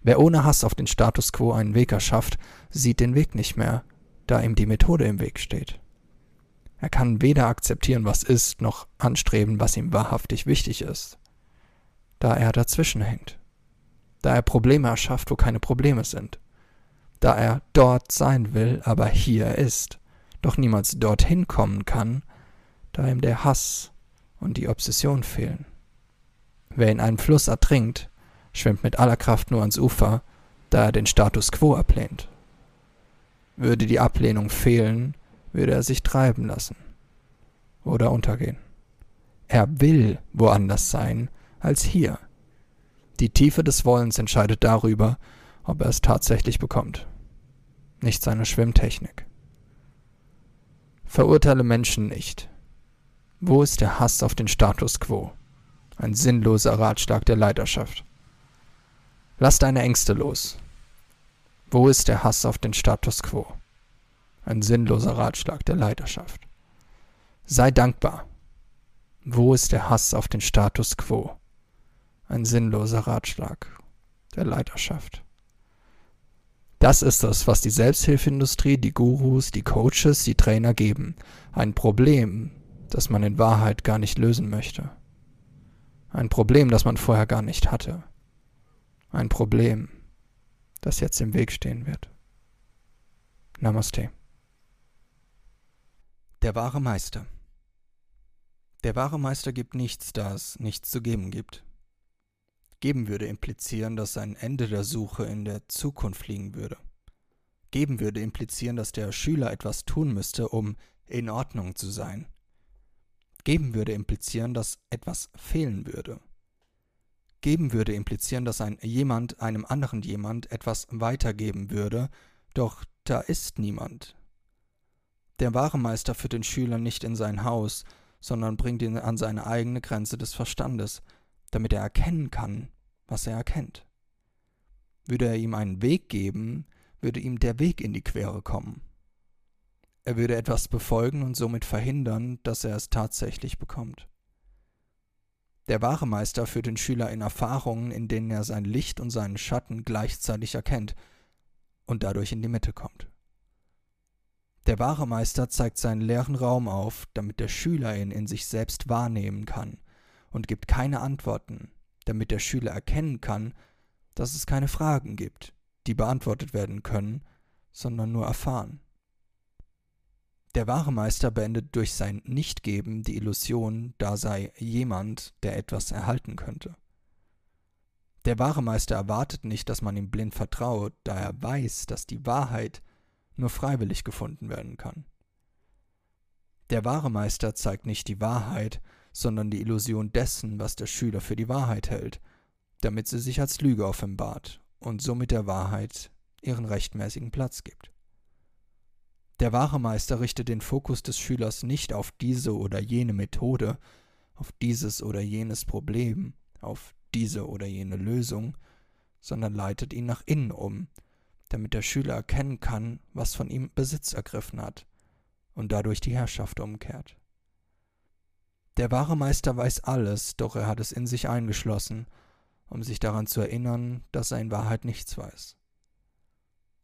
Wer ohne Hass auf den Status quo einen Weg erschafft, sieht den Weg nicht mehr, da ihm die Methode im Weg steht. Er kann weder akzeptieren, was ist, noch anstreben, was ihm wahrhaftig wichtig ist, da er dazwischen hängt. Da er Probleme erschafft, wo keine Probleme sind. Da er dort sein will, aber hier ist, doch niemals dorthin kommen kann, da ihm der Hass und die Obsession fehlen. Wer in einem Fluss ertrinkt, schwimmt mit aller Kraft nur ans Ufer, da er den Status quo ablehnt. Würde die Ablehnung fehlen, würde er sich treiben lassen oder untergehen. Er will woanders sein als hier. Die Tiefe des Wollens entscheidet darüber, ob er es tatsächlich bekommt. Nicht seine Schwimmtechnik. Verurteile Menschen nicht. Wo ist der Hass auf den Status quo? Ein sinnloser Ratschlag der Leidenschaft. Lass deine Ängste los. Wo ist der Hass auf den Status quo? Ein sinnloser Ratschlag der Leidenschaft. Sei dankbar. Wo ist der Hass auf den Status quo? Ein sinnloser Ratschlag der Leiterschaft. Das ist es, was die Selbsthilfeindustrie, die Gurus, die Coaches, die Trainer geben. Ein Problem, das man in Wahrheit gar nicht lösen möchte. Ein Problem, das man vorher gar nicht hatte. Ein Problem, das jetzt im Weg stehen wird. Namaste. Der wahre Meister. Der wahre Meister gibt nichts, da es nichts zu geben gibt. Geben würde implizieren, dass ein Ende der Suche in der Zukunft liegen würde. Geben würde implizieren, dass der Schüler etwas tun müsste, um in Ordnung zu sein. Geben würde implizieren, dass etwas fehlen würde. Geben würde implizieren, dass ein jemand einem anderen jemand etwas weitergeben würde, doch da ist niemand. Der wahre Meister führt den Schüler nicht in sein Haus, sondern bringt ihn an seine eigene Grenze des Verstandes, damit er erkennen kann, was er erkennt. Würde er ihm einen Weg geben, würde ihm der Weg in die Quere kommen. Er würde etwas befolgen und somit verhindern, dass er es tatsächlich bekommt. Der wahre Meister führt den Schüler in Erfahrungen, in denen er sein Licht und seinen Schatten gleichzeitig erkennt und dadurch in die Mitte kommt. Der wahre Meister zeigt seinen leeren Raum auf, damit der Schüler ihn in sich selbst wahrnehmen kann, und gibt keine Antworten, damit der Schüler erkennen kann, dass es keine Fragen gibt, die beantwortet werden können, sondern nur erfahren. Der wahre Meister beendet durch sein Nichtgeben die Illusion, da sei jemand, der etwas erhalten könnte. Der wahre Meister erwartet nicht, dass man ihm blind vertraut, da er weiß, dass die Wahrheit nur freiwillig gefunden werden kann. Der wahre Meister zeigt nicht die Wahrheit, sondern die Illusion dessen, was der Schüler für die Wahrheit hält, damit sie sich als Lüge offenbart und somit der Wahrheit ihren rechtmäßigen Platz gibt. Der wahre Meister richtet den Fokus des Schülers nicht auf diese oder jene Methode, auf dieses oder jenes Problem, auf diese oder jene Lösung, sondern leitet ihn nach innen um, damit der Schüler erkennen kann, was von ihm Besitz ergriffen hat und dadurch die Herrschaft umkehrt. Der wahre Meister weiß alles, doch er hat es in sich eingeschlossen, um sich daran zu erinnern, dass er in Wahrheit nichts weiß.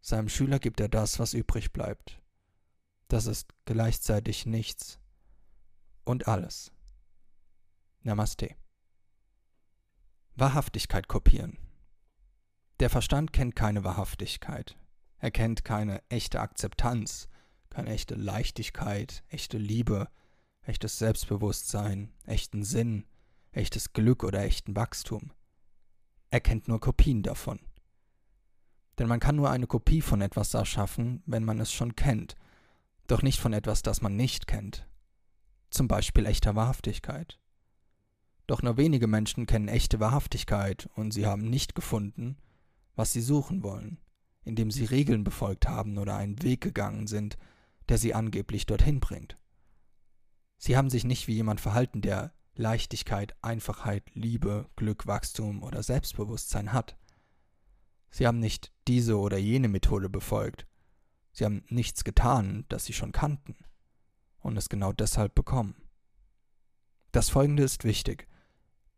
Seinem Schüler gibt er das, was übrig bleibt. Das ist gleichzeitig nichts und alles. Namaste. Wahrhaftigkeit kopieren. Der Verstand kennt keine Wahrhaftigkeit. Er kennt keine echte Akzeptanz, keine echte Leichtigkeit, echte Liebe, echtes Selbstbewusstsein, echten Sinn, echtes Glück oder echten Wachstum. Er kennt nur Kopien davon. Denn man kann nur eine Kopie von etwas erschaffen, wenn man es schon kennt, doch nicht von etwas, das man nicht kennt. Zum Beispiel echter Wahrhaftigkeit. Doch nur wenige Menschen kennen echte Wahrhaftigkeit und sie haben nicht gefunden, was sie suchen wollen, indem sie Regeln befolgt haben oder einen Weg gegangen sind, der sie angeblich dorthin bringt. Sie haben sich nicht wie jemand verhalten, der Leichtigkeit, Einfachheit, Liebe, Glück, Wachstum oder Selbstbewusstsein hat. Sie haben nicht diese oder jene Methode befolgt. Sie haben nichts getan, das sie schon kannten und es genau deshalb bekommen. Das Folgende ist wichtig.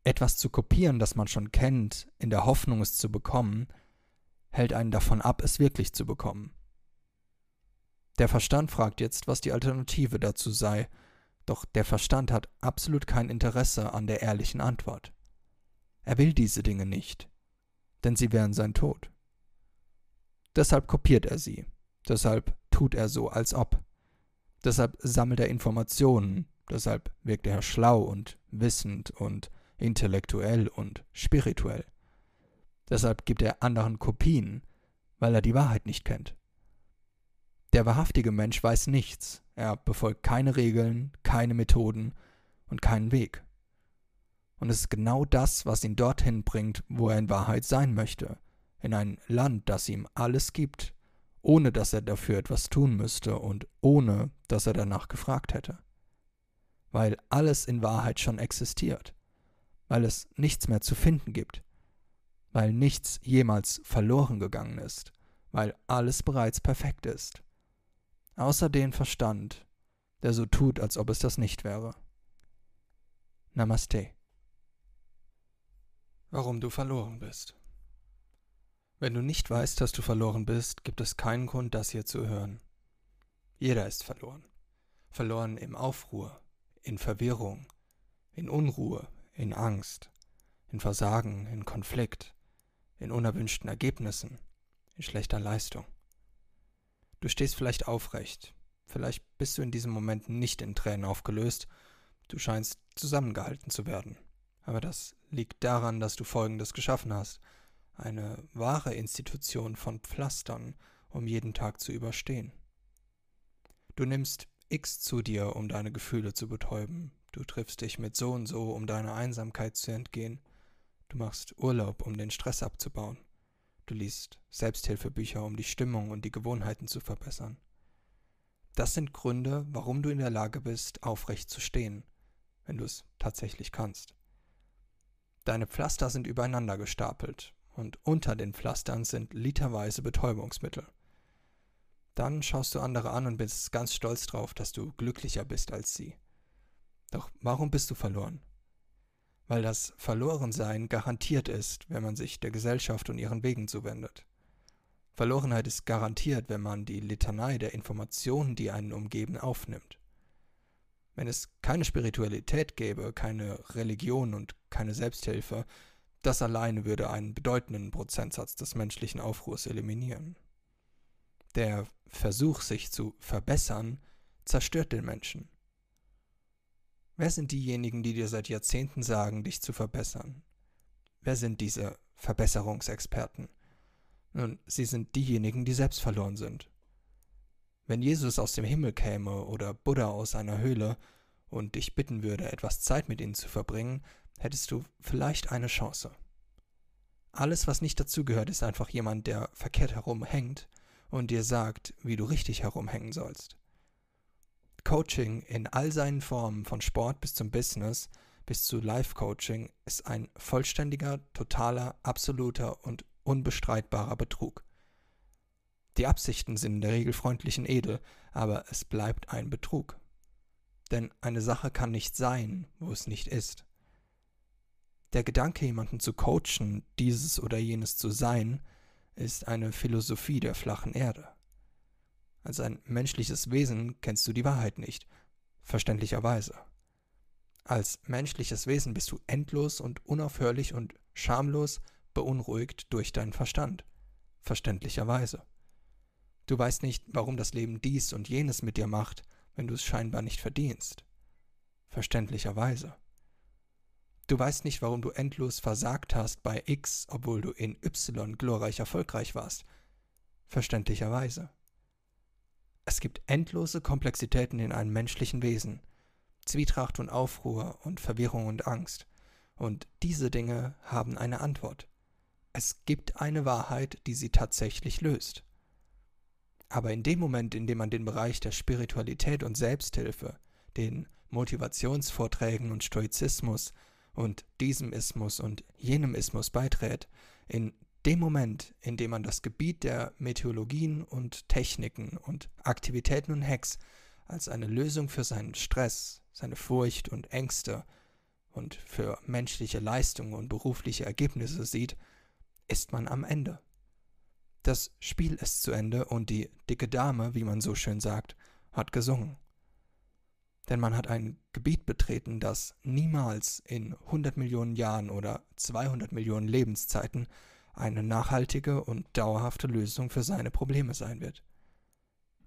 Etwas zu kopieren, das man schon kennt, in der Hoffnung, es zu bekommen, hält einen davon ab, es wirklich zu bekommen. Der Verstand fragt jetzt, was die Alternative dazu sei, doch der Verstand hat absolut kein Interesse an der ehrlichen Antwort. Er will diese Dinge nicht, denn sie wären sein Tod. Deshalb kopiert er sie, deshalb tut er so, als ob. Deshalb sammelt er Informationen, deshalb wirkt er schlau und wissend und intellektuell und spirituell. Deshalb gibt er anderen Kopien, weil er die Wahrheit nicht kennt. Der wahrhaftige Mensch weiß nichts, er befolgt keine Regeln, keine Methoden und keinen Weg. Und es ist genau das, was ihn dorthin bringt, wo er in Wahrheit sein möchte, in ein Land, das ihm alles gibt, ohne dass er dafür etwas tun müsste und ohne, dass er danach gefragt hätte. Weil alles in Wahrheit schon existiert, weil es nichts mehr zu finden gibt, weil nichts jemals verloren gegangen ist, weil alles bereits perfekt ist. Außer den Verstand, der so tut, als ob es das nicht wäre. Namaste. Warum du verloren bist. Wenn du nicht weißt, dass du verloren bist, gibt es keinen Grund, das hier zu hören. Jeder ist verloren. Verloren im Aufruhr, in Verwirrung, in Unruhe, in Angst, in Versagen, in Konflikt, in unerwünschten Ergebnissen, in schlechter Leistung. Du stehst vielleicht aufrecht, vielleicht bist du in diesem Moment nicht in Tränen aufgelöst, du scheinst zusammengehalten zu werden. Aber das liegt daran, dass du Folgendes geschaffen hast – eine wahre Institution von Pflastern, um jeden Tag zu überstehen. Du nimmst X zu dir, um deine Gefühle zu betäuben. Du triffst dich mit so und so, um deiner Einsamkeit zu entgehen. Du machst Urlaub, um den Stress abzubauen. Du liest Selbsthilfebücher, um die Stimmung und die Gewohnheiten zu verbessern. Das sind Gründe, warum du in der Lage bist, aufrecht zu stehen, wenn du es tatsächlich kannst. Deine Pflaster sind übereinander gestapelt. Und unter den Pflastern sind literweise Betäubungsmittel. Dann schaust du andere an und bist ganz stolz drauf, dass du glücklicher bist als sie. Doch warum bist du verloren? Weil das Verlorensein garantiert ist, wenn man sich der Gesellschaft und ihren Wegen zuwendet. Verlorenheit ist garantiert, wenn man die Litanei der Informationen, die einen umgeben, aufnimmt. Wenn es keine Spiritualität gäbe, keine Religion und keine Selbsthilfe, das alleine würde einen bedeutenden Prozentsatz des menschlichen Aufruhrs eliminieren. Der Versuch, sich zu verbessern, zerstört den Menschen. Wer sind diejenigen, die dir seit Jahrzehnten sagen, dich zu verbessern? Wer sind diese Verbesserungsexperten? Nun, sie sind diejenigen, die selbst verloren sind. Wenn Jesus aus dem Himmel käme oder Buddha aus einer Höhle und dich bitten würde, etwas Zeit mit ihnen zu verbringen, hättest du vielleicht eine Chance. Alles, was nicht dazugehört, ist einfach jemand, der verkehrt herumhängt und dir sagt, wie du richtig herumhängen sollst. Coaching in all seinen Formen, von Sport bis zum Business, bis zu Life-Coaching, ist ein vollständiger, totaler, absoluter und unbestreitbarer Betrug. Die Absichten sind in der Regel freundlich und edel, aber es bleibt ein Betrug. Denn eine Sache kann nicht sein, wo es nicht ist. Der Gedanke, jemanden zu coachen, dieses oder jenes zu sein, ist eine Philosophie der flachen Erde. Als ein menschliches Wesen kennst du die Wahrheit nicht, verständlicherweise. Als menschliches Wesen bist du endlos und unaufhörlich und schamlos beunruhigt durch deinen Verstand, verständlicherweise. Du weißt nicht, warum das Leben dies und jenes mit dir macht, wenn du es scheinbar nicht verdienst, verständlicherweise. Du weißt nicht, warum du endlos versagt hast bei X, obwohl du in Y glorreich erfolgreich warst. Verständlicherweise. Es gibt endlose Komplexitäten in einem menschlichen Wesen. Zwietracht und Aufruhr und Verwirrung und Angst. Und diese Dinge haben eine Antwort. Es gibt eine Wahrheit, die sie tatsächlich löst. Aber in dem Moment, in dem man den Bereich der Spiritualität und Selbsthilfe, den Motivationsvorträgen und Stoizismus, und diesem Ismus und jenem Ismus beiträgt, in dem Moment, in dem man das Gebiet der Methodologien und Techniken und Aktivitäten und Hacks als eine Lösung für seinen Stress, seine Furcht und Ängste und für menschliche Leistungen und berufliche Ergebnisse sieht, ist man am Ende. Das Spiel ist zu Ende und die dicke Dame, wie man so schön sagt, hat gesungen. Denn man hat ein Gebiet betreten, das niemals in hundert Millionen Jahren oder zweihundert Millionen Lebenszeiten eine nachhaltige und dauerhafte Lösung für seine Probleme sein wird.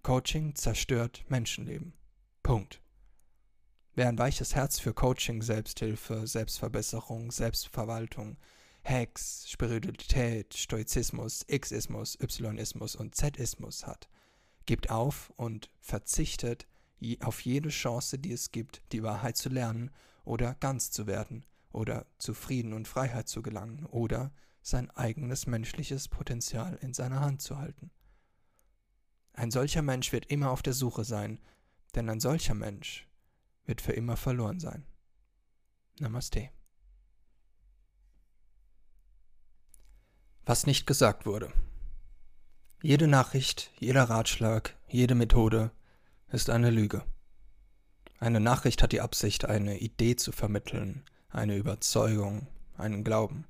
Coaching zerstört Menschenleben. Punkt. Wer ein weiches Herz für Coaching, Selbsthilfe, Selbstverbesserung, Selbstverwaltung, Hacks, Spiritualität, Stoizismus, Xismus, Y-Ismus und Z-Ismus hat, gibt auf und verzichtet auf jede Chance, die es gibt, die Wahrheit zu lernen oder ganz zu werden oder zu Frieden und Freiheit zu gelangen oder sein eigenes menschliches Potenzial in seiner Hand zu halten. Ein solcher Mensch wird immer auf der Suche sein, denn ein solcher Mensch wird für immer verloren sein. Namaste. Was nicht gesagt wurde. Jede Nachricht, jeder Ratschlag, jede Methode ist eine Lüge. Eine Nachricht hat die Absicht, eine Idee zu vermitteln, eine Überzeugung, einen Glauben.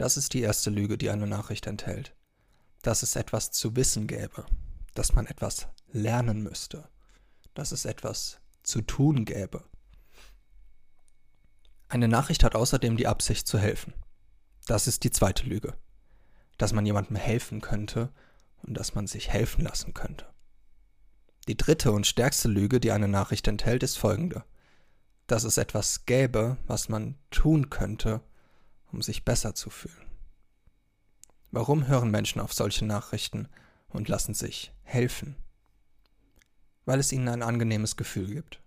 Das ist die erste Lüge, die eine Nachricht enthält. Dass es etwas zu wissen gäbe, dass man etwas lernen müsste, dass es etwas zu tun gäbe. Eine Nachricht hat außerdem die Absicht zu helfen. Das ist die zweite Lüge. Dass man jemandem helfen könnte und dass man sich helfen lassen könnte. Die dritte und stärkste Lüge, die eine Nachricht enthält, ist folgende. Dass es etwas gäbe, was man tun könnte, um sich besser zu fühlen. Warum hören Menschen auf solche Nachrichten und lassen sich helfen? Weil es ihnen ein angenehmes Gefühl gibt.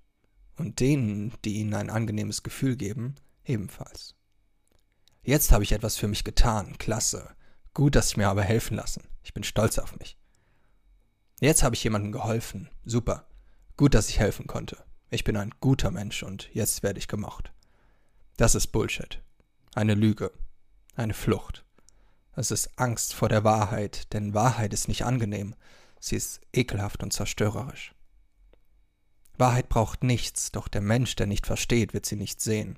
Und denen, die ihnen ein angenehmes Gefühl geben, ebenfalls. Jetzt habe ich etwas für mich getan, klasse. Gut, dass ich mir habe helfen lassen. Ich bin stolz auf mich. Jetzt habe ich jemandem geholfen, super. Gut, dass ich helfen konnte. Ich bin ein guter Mensch und jetzt werde ich gemocht. Das ist Bullshit. Eine Lüge. Eine Flucht. Es ist Angst vor der Wahrheit, denn Wahrheit ist nicht angenehm. Sie ist ekelhaft und zerstörerisch. Wahrheit braucht nichts, doch der Mensch, der nicht versteht, wird sie nicht sehen.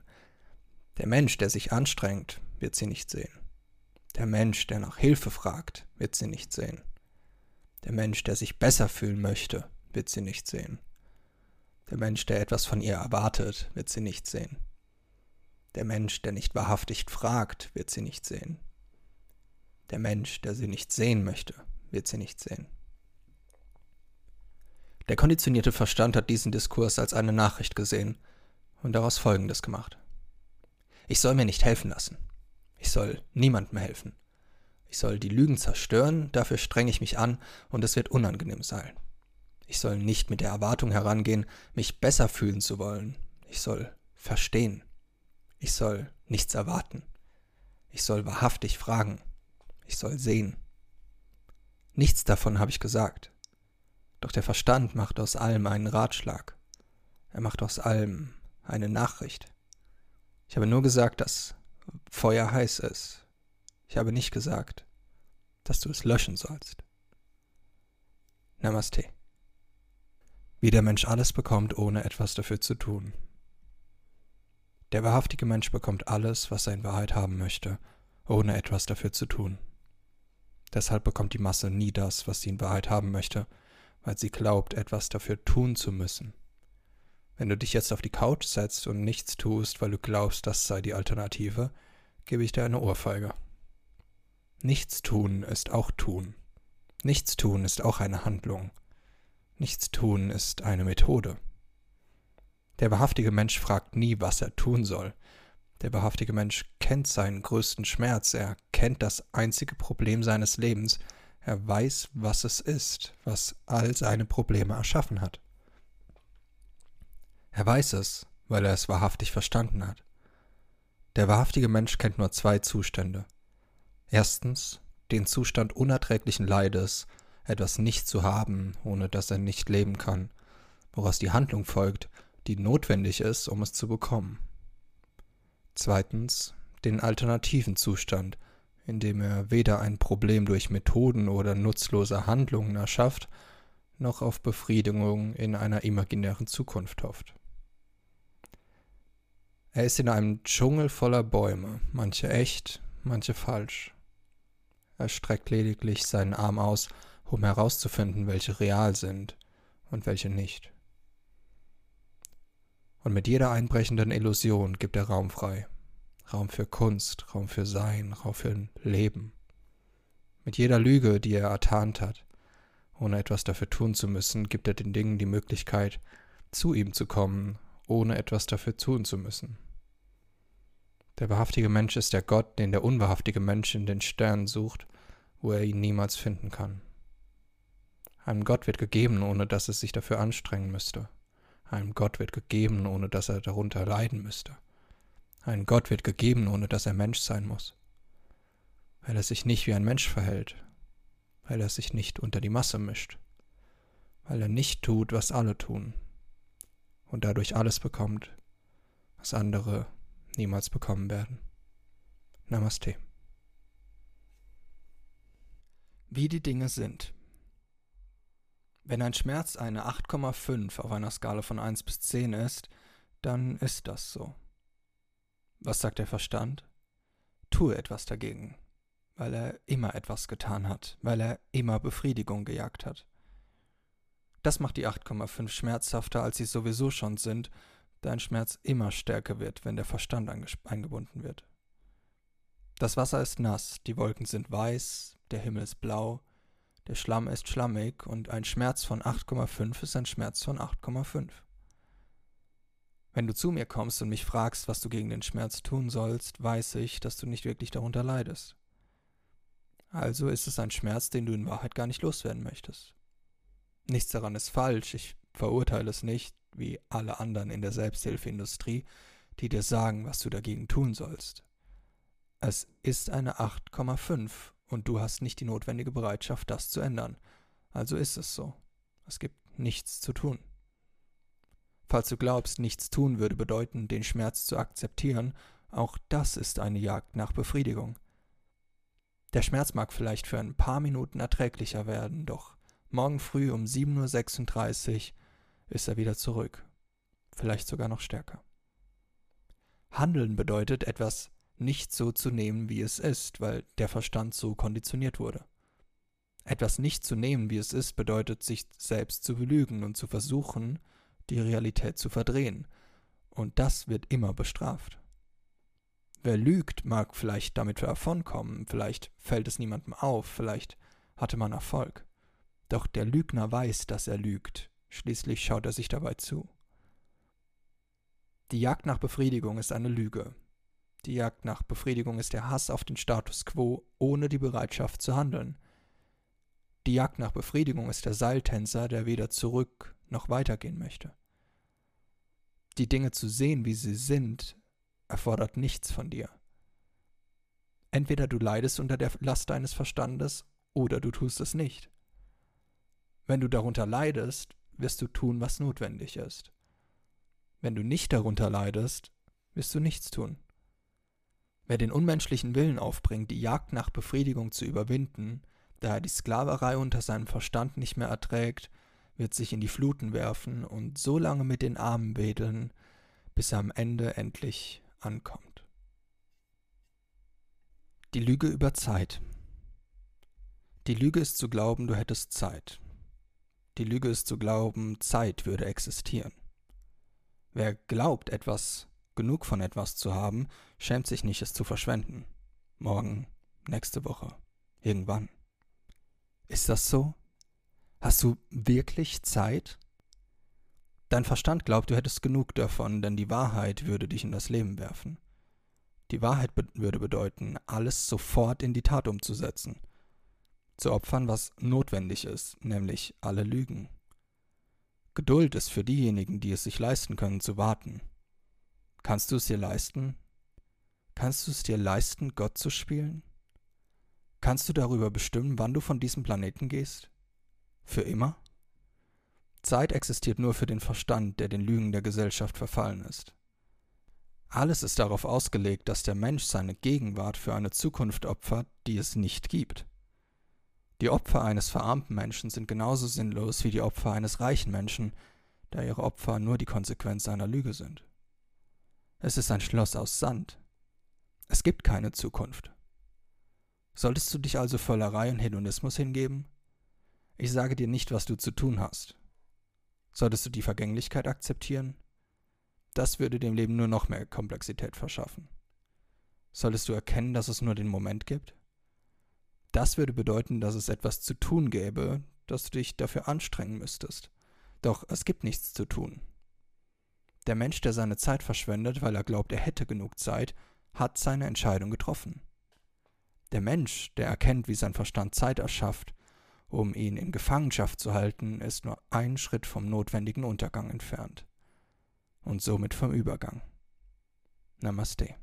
Der Mensch, der sich anstrengt, wird sie nicht sehen. Der Mensch, der nach Hilfe fragt, wird sie nicht sehen. Der Mensch, der sich besser fühlen möchte, wird sie nicht sehen. Der Mensch, der etwas von ihr erwartet, wird sie nicht sehen. Der Mensch, der nicht wahrhaftig fragt, wird sie nicht sehen. Der Mensch, der sie nicht sehen möchte, wird sie nicht sehen. Der konditionierte Verstand hat diesen Diskurs als eine Nachricht gesehen und daraus Folgendes gemacht. Ich soll mir nicht helfen lassen. Ich soll niemandem helfen. Ich soll die Lügen zerstören, dafür strenge ich mich an und es wird unangenehm sein. Ich soll nicht mit der Erwartung herangehen, mich besser fühlen zu wollen. Ich soll verstehen. Ich soll nichts erwarten. Ich soll wahrhaftig fragen. Ich soll sehen. Nichts davon habe ich gesagt. Doch der Verstand macht aus allem einen Ratschlag. Er macht aus allem eine Nachricht. Ich habe nur gesagt, dass Feuer heiß ist. Ich habe nicht gesagt, dass du es löschen sollst. Namaste. Wie der Mensch alles bekommt, ohne etwas dafür zu tun. Der wahrhaftige Mensch bekommt alles, was er in Wahrheit haben möchte, ohne etwas dafür zu tun. Deshalb bekommt die Masse nie das, was sie in Wahrheit haben möchte, weil sie glaubt, etwas dafür tun zu müssen. Wenn du dich jetzt auf die Couch setzt und nichts tust, weil du glaubst, das sei die Alternative, gebe ich dir eine Ohrfeige. Nichts tun ist auch tun. Nichts tun ist auch eine Handlung. Nichts tun ist eine Methode. Der wahrhaftige Mensch fragt nie, was er tun soll. Der wahrhaftige Mensch kennt seinen größten Schmerz, er kennt das einzige Problem seines Lebens, er weiß, was es ist, was all seine Probleme erschaffen hat. Er weiß es, weil er es wahrhaftig verstanden hat. Der wahrhaftige Mensch kennt nur zwei Zustände. Erstens, den Zustand unerträglichen Leides, etwas nicht zu haben, ohne dass er nicht leben kann, woraus die Handlung folgt, die notwendig ist, um es zu bekommen. Zweitens, den alternativen Zustand, in dem er weder ein Problem durch Methoden oder nutzlose Handlungen erschafft, noch auf Befriedigung in einer imaginären Zukunft hofft. Er ist in einem Dschungel voller Bäume, manche echt, manche falsch. Er streckt lediglich seinen Arm aus, um herauszufinden, welche real sind und welche nicht. Und mit jeder einbrechenden Illusion gibt er Raum frei. Raum für Kunst, Raum für Sein, Raum für Leben. Mit jeder Lüge, die er ertarnt hat, ohne etwas dafür tun zu müssen, gibt er den Dingen die Möglichkeit, zu ihm zu kommen, ohne etwas dafür tun zu müssen. Der wahrhaftige Mensch ist der Gott, den der unwahrhaftige Mensch in den Sternen sucht, wo er ihn niemals finden kann. Einem Gott wird gegeben, ohne dass es sich dafür anstrengen müsste. Einem Gott wird gegeben, ohne dass er darunter leiden müsste. Einem Gott wird gegeben, ohne dass er Mensch sein muss. Weil er sich nicht wie ein Mensch verhält. Weil er sich nicht unter die Masse mischt, weil er nicht tut, was alle tun und dadurch alles bekommt, was andere niemals bekommen werden. Namaste. Wie die Dinge sind. Wenn ein Schmerz eine acht Komma fünf auf einer Skala von eins bis zehn ist, dann ist das so. Was sagt der Verstand? tue etwas dagegen, weil er immer etwas getan hat, weil er immer Befriedigung gejagt hat. Das macht die acht Komma fünf schmerzhafter, als sie sowieso schon sind, da ein Schmerz immer stärker wird, wenn der Verstand eingebunden wird. Das Wasser ist nass, die Wolken sind weiß, der Himmel ist blau, der Schlamm ist schlammig und ein Schmerz von acht Komma fünf ist ein Schmerz von acht Komma fünf. Wenn du zu mir kommst und mich fragst, was du gegen den Schmerz tun sollst, weiß ich, dass du nicht wirklich darunter leidest. Also ist es ein Schmerz, den du in Wahrheit gar nicht loswerden möchtest. Nichts daran ist falsch, ich verurteile es nicht, wie alle anderen in der Selbsthilfeindustrie, die dir sagen, was du dagegen tun sollst. Es ist eine acht Komma fünf und du hast nicht die notwendige Bereitschaft, das zu ändern. Also ist es so. Es gibt nichts zu tun. Falls du glaubst, nichts tun würde bedeuten, den Schmerz zu akzeptieren, auch das ist eine Jagd nach Befriedigung. Der Schmerz mag vielleicht für ein paar Minuten erträglicher werden, doch morgen früh um sieben Uhr sechsunddreißig ist er wieder zurück. Vielleicht sogar noch stärker. Handeln bedeutet, etwas nicht so zu nehmen, wie es ist, weil der Verstand so konditioniert wurde. Etwas nicht zu nehmen, wie es ist, bedeutet, sich selbst zu belügen und zu versuchen, die Realität zu verdrehen. Und das wird immer bestraft. Wer lügt, mag vielleicht damit davonkommen, vielleicht fällt es niemandem auf, vielleicht hatte man Erfolg. Doch der Lügner weiß, dass er lügt. Schließlich schaut er sich dabei zu. Die Jagd nach Befriedigung ist eine Lüge. Die Jagd nach Befriedigung ist der Hass auf den Status quo ohne die Bereitschaft zu handeln. Die Jagd nach Befriedigung ist der Seiltänzer, der weder zurück noch weitergehen möchte. Die Dinge zu sehen, wie sie sind, erfordert nichts von dir. Entweder du leidest unter der Last deines Verstandes oder du tust es nicht. Wenn du darunter leidest, wirst du tun, was notwendig ist. Wenn du nicht darunter leidest, wirst du nichts tun. Wer den unmenschlichen Willen aufbringt, die Jagd nach Befriedigung zu überwinden, da er die Sklaverei unter seinem Verstand nicht mehr erträgt, wird sich in die Fluten werfen und so lange mit den Armen wedeln, bis er am Ende endlich ankommt. Die Lüge über Zeit. Die Lüge ist zu glauben, du hättest Zeit. Die Lüge ist zu glauben, Zeit würde existieren. Wer glaubt, etwas, genug von etwas zu haben, schämt sich nicht, es zu verschwenden. Morgen, nächste Woche, irgendwann. Ist das so? Hast du wirklich Zeit? Dein Verstand glaubt, du hättest genug davon, denn die Wahrheit würde dich in das Leben werfen. Die Wahrheit be- würde bedeuten, alles sofort in die Tat umzusetzen. Zu opfern, was notwendig ist, nämlich alle Lügen. Geduld ist für diejenigen, die es sich leisten können, zu warten. Kannst du es dir leisten? Kannst du es dir leisten, Gott zu spielen? Kannst du darüber bestimmen, wann du von diesem Planeten gehst? Für immer? Zeit existiert nur für den Verstand, der den Lügen der Gesellschaft verfallen ist. Alles ist darauf ausgelegt, dass der Mensch seine Gegenwart für eine Zukunft opfert, die es nicht gibt. Die Opfer eines verarmten Menschen sind genauso sinnlos wie die Opfer eines reichen Menschen, da ihre Opfer nur die Konsequenz einer Lüge sind. Es ist ein Schloss aus Sand. Es gibt keine Zukunft. Solltest du dich also Völlerei und Hedonismus hingeben? Ich sage dir nicht, was du zu tun hast. Solltest du die Vergänglichkeit akzeptieren? Das würde dem Leben nur noch mehr Komplexität verschaffen. Solltest du erkennen, dass es nur den Moment gibt? Das würde bedeuten, dass es etwas zu tun gäbe, dass du dich dafür anstrengen müsstest. Doch es gibt nichts zu tun. Der Mensch, der seine Zeit verschwendet, weil er glaubt, er hätte genug Zeit, hat seine Entscheidung getroffen. Der Mensch, der erkennt, wie sein Verstand Zeit erschafft, um ihn in Gefangenschaft zu halten, ist nur einen Schritt vom notwendigen Untergang entfernt. Und somit vom Übergang. Namaste.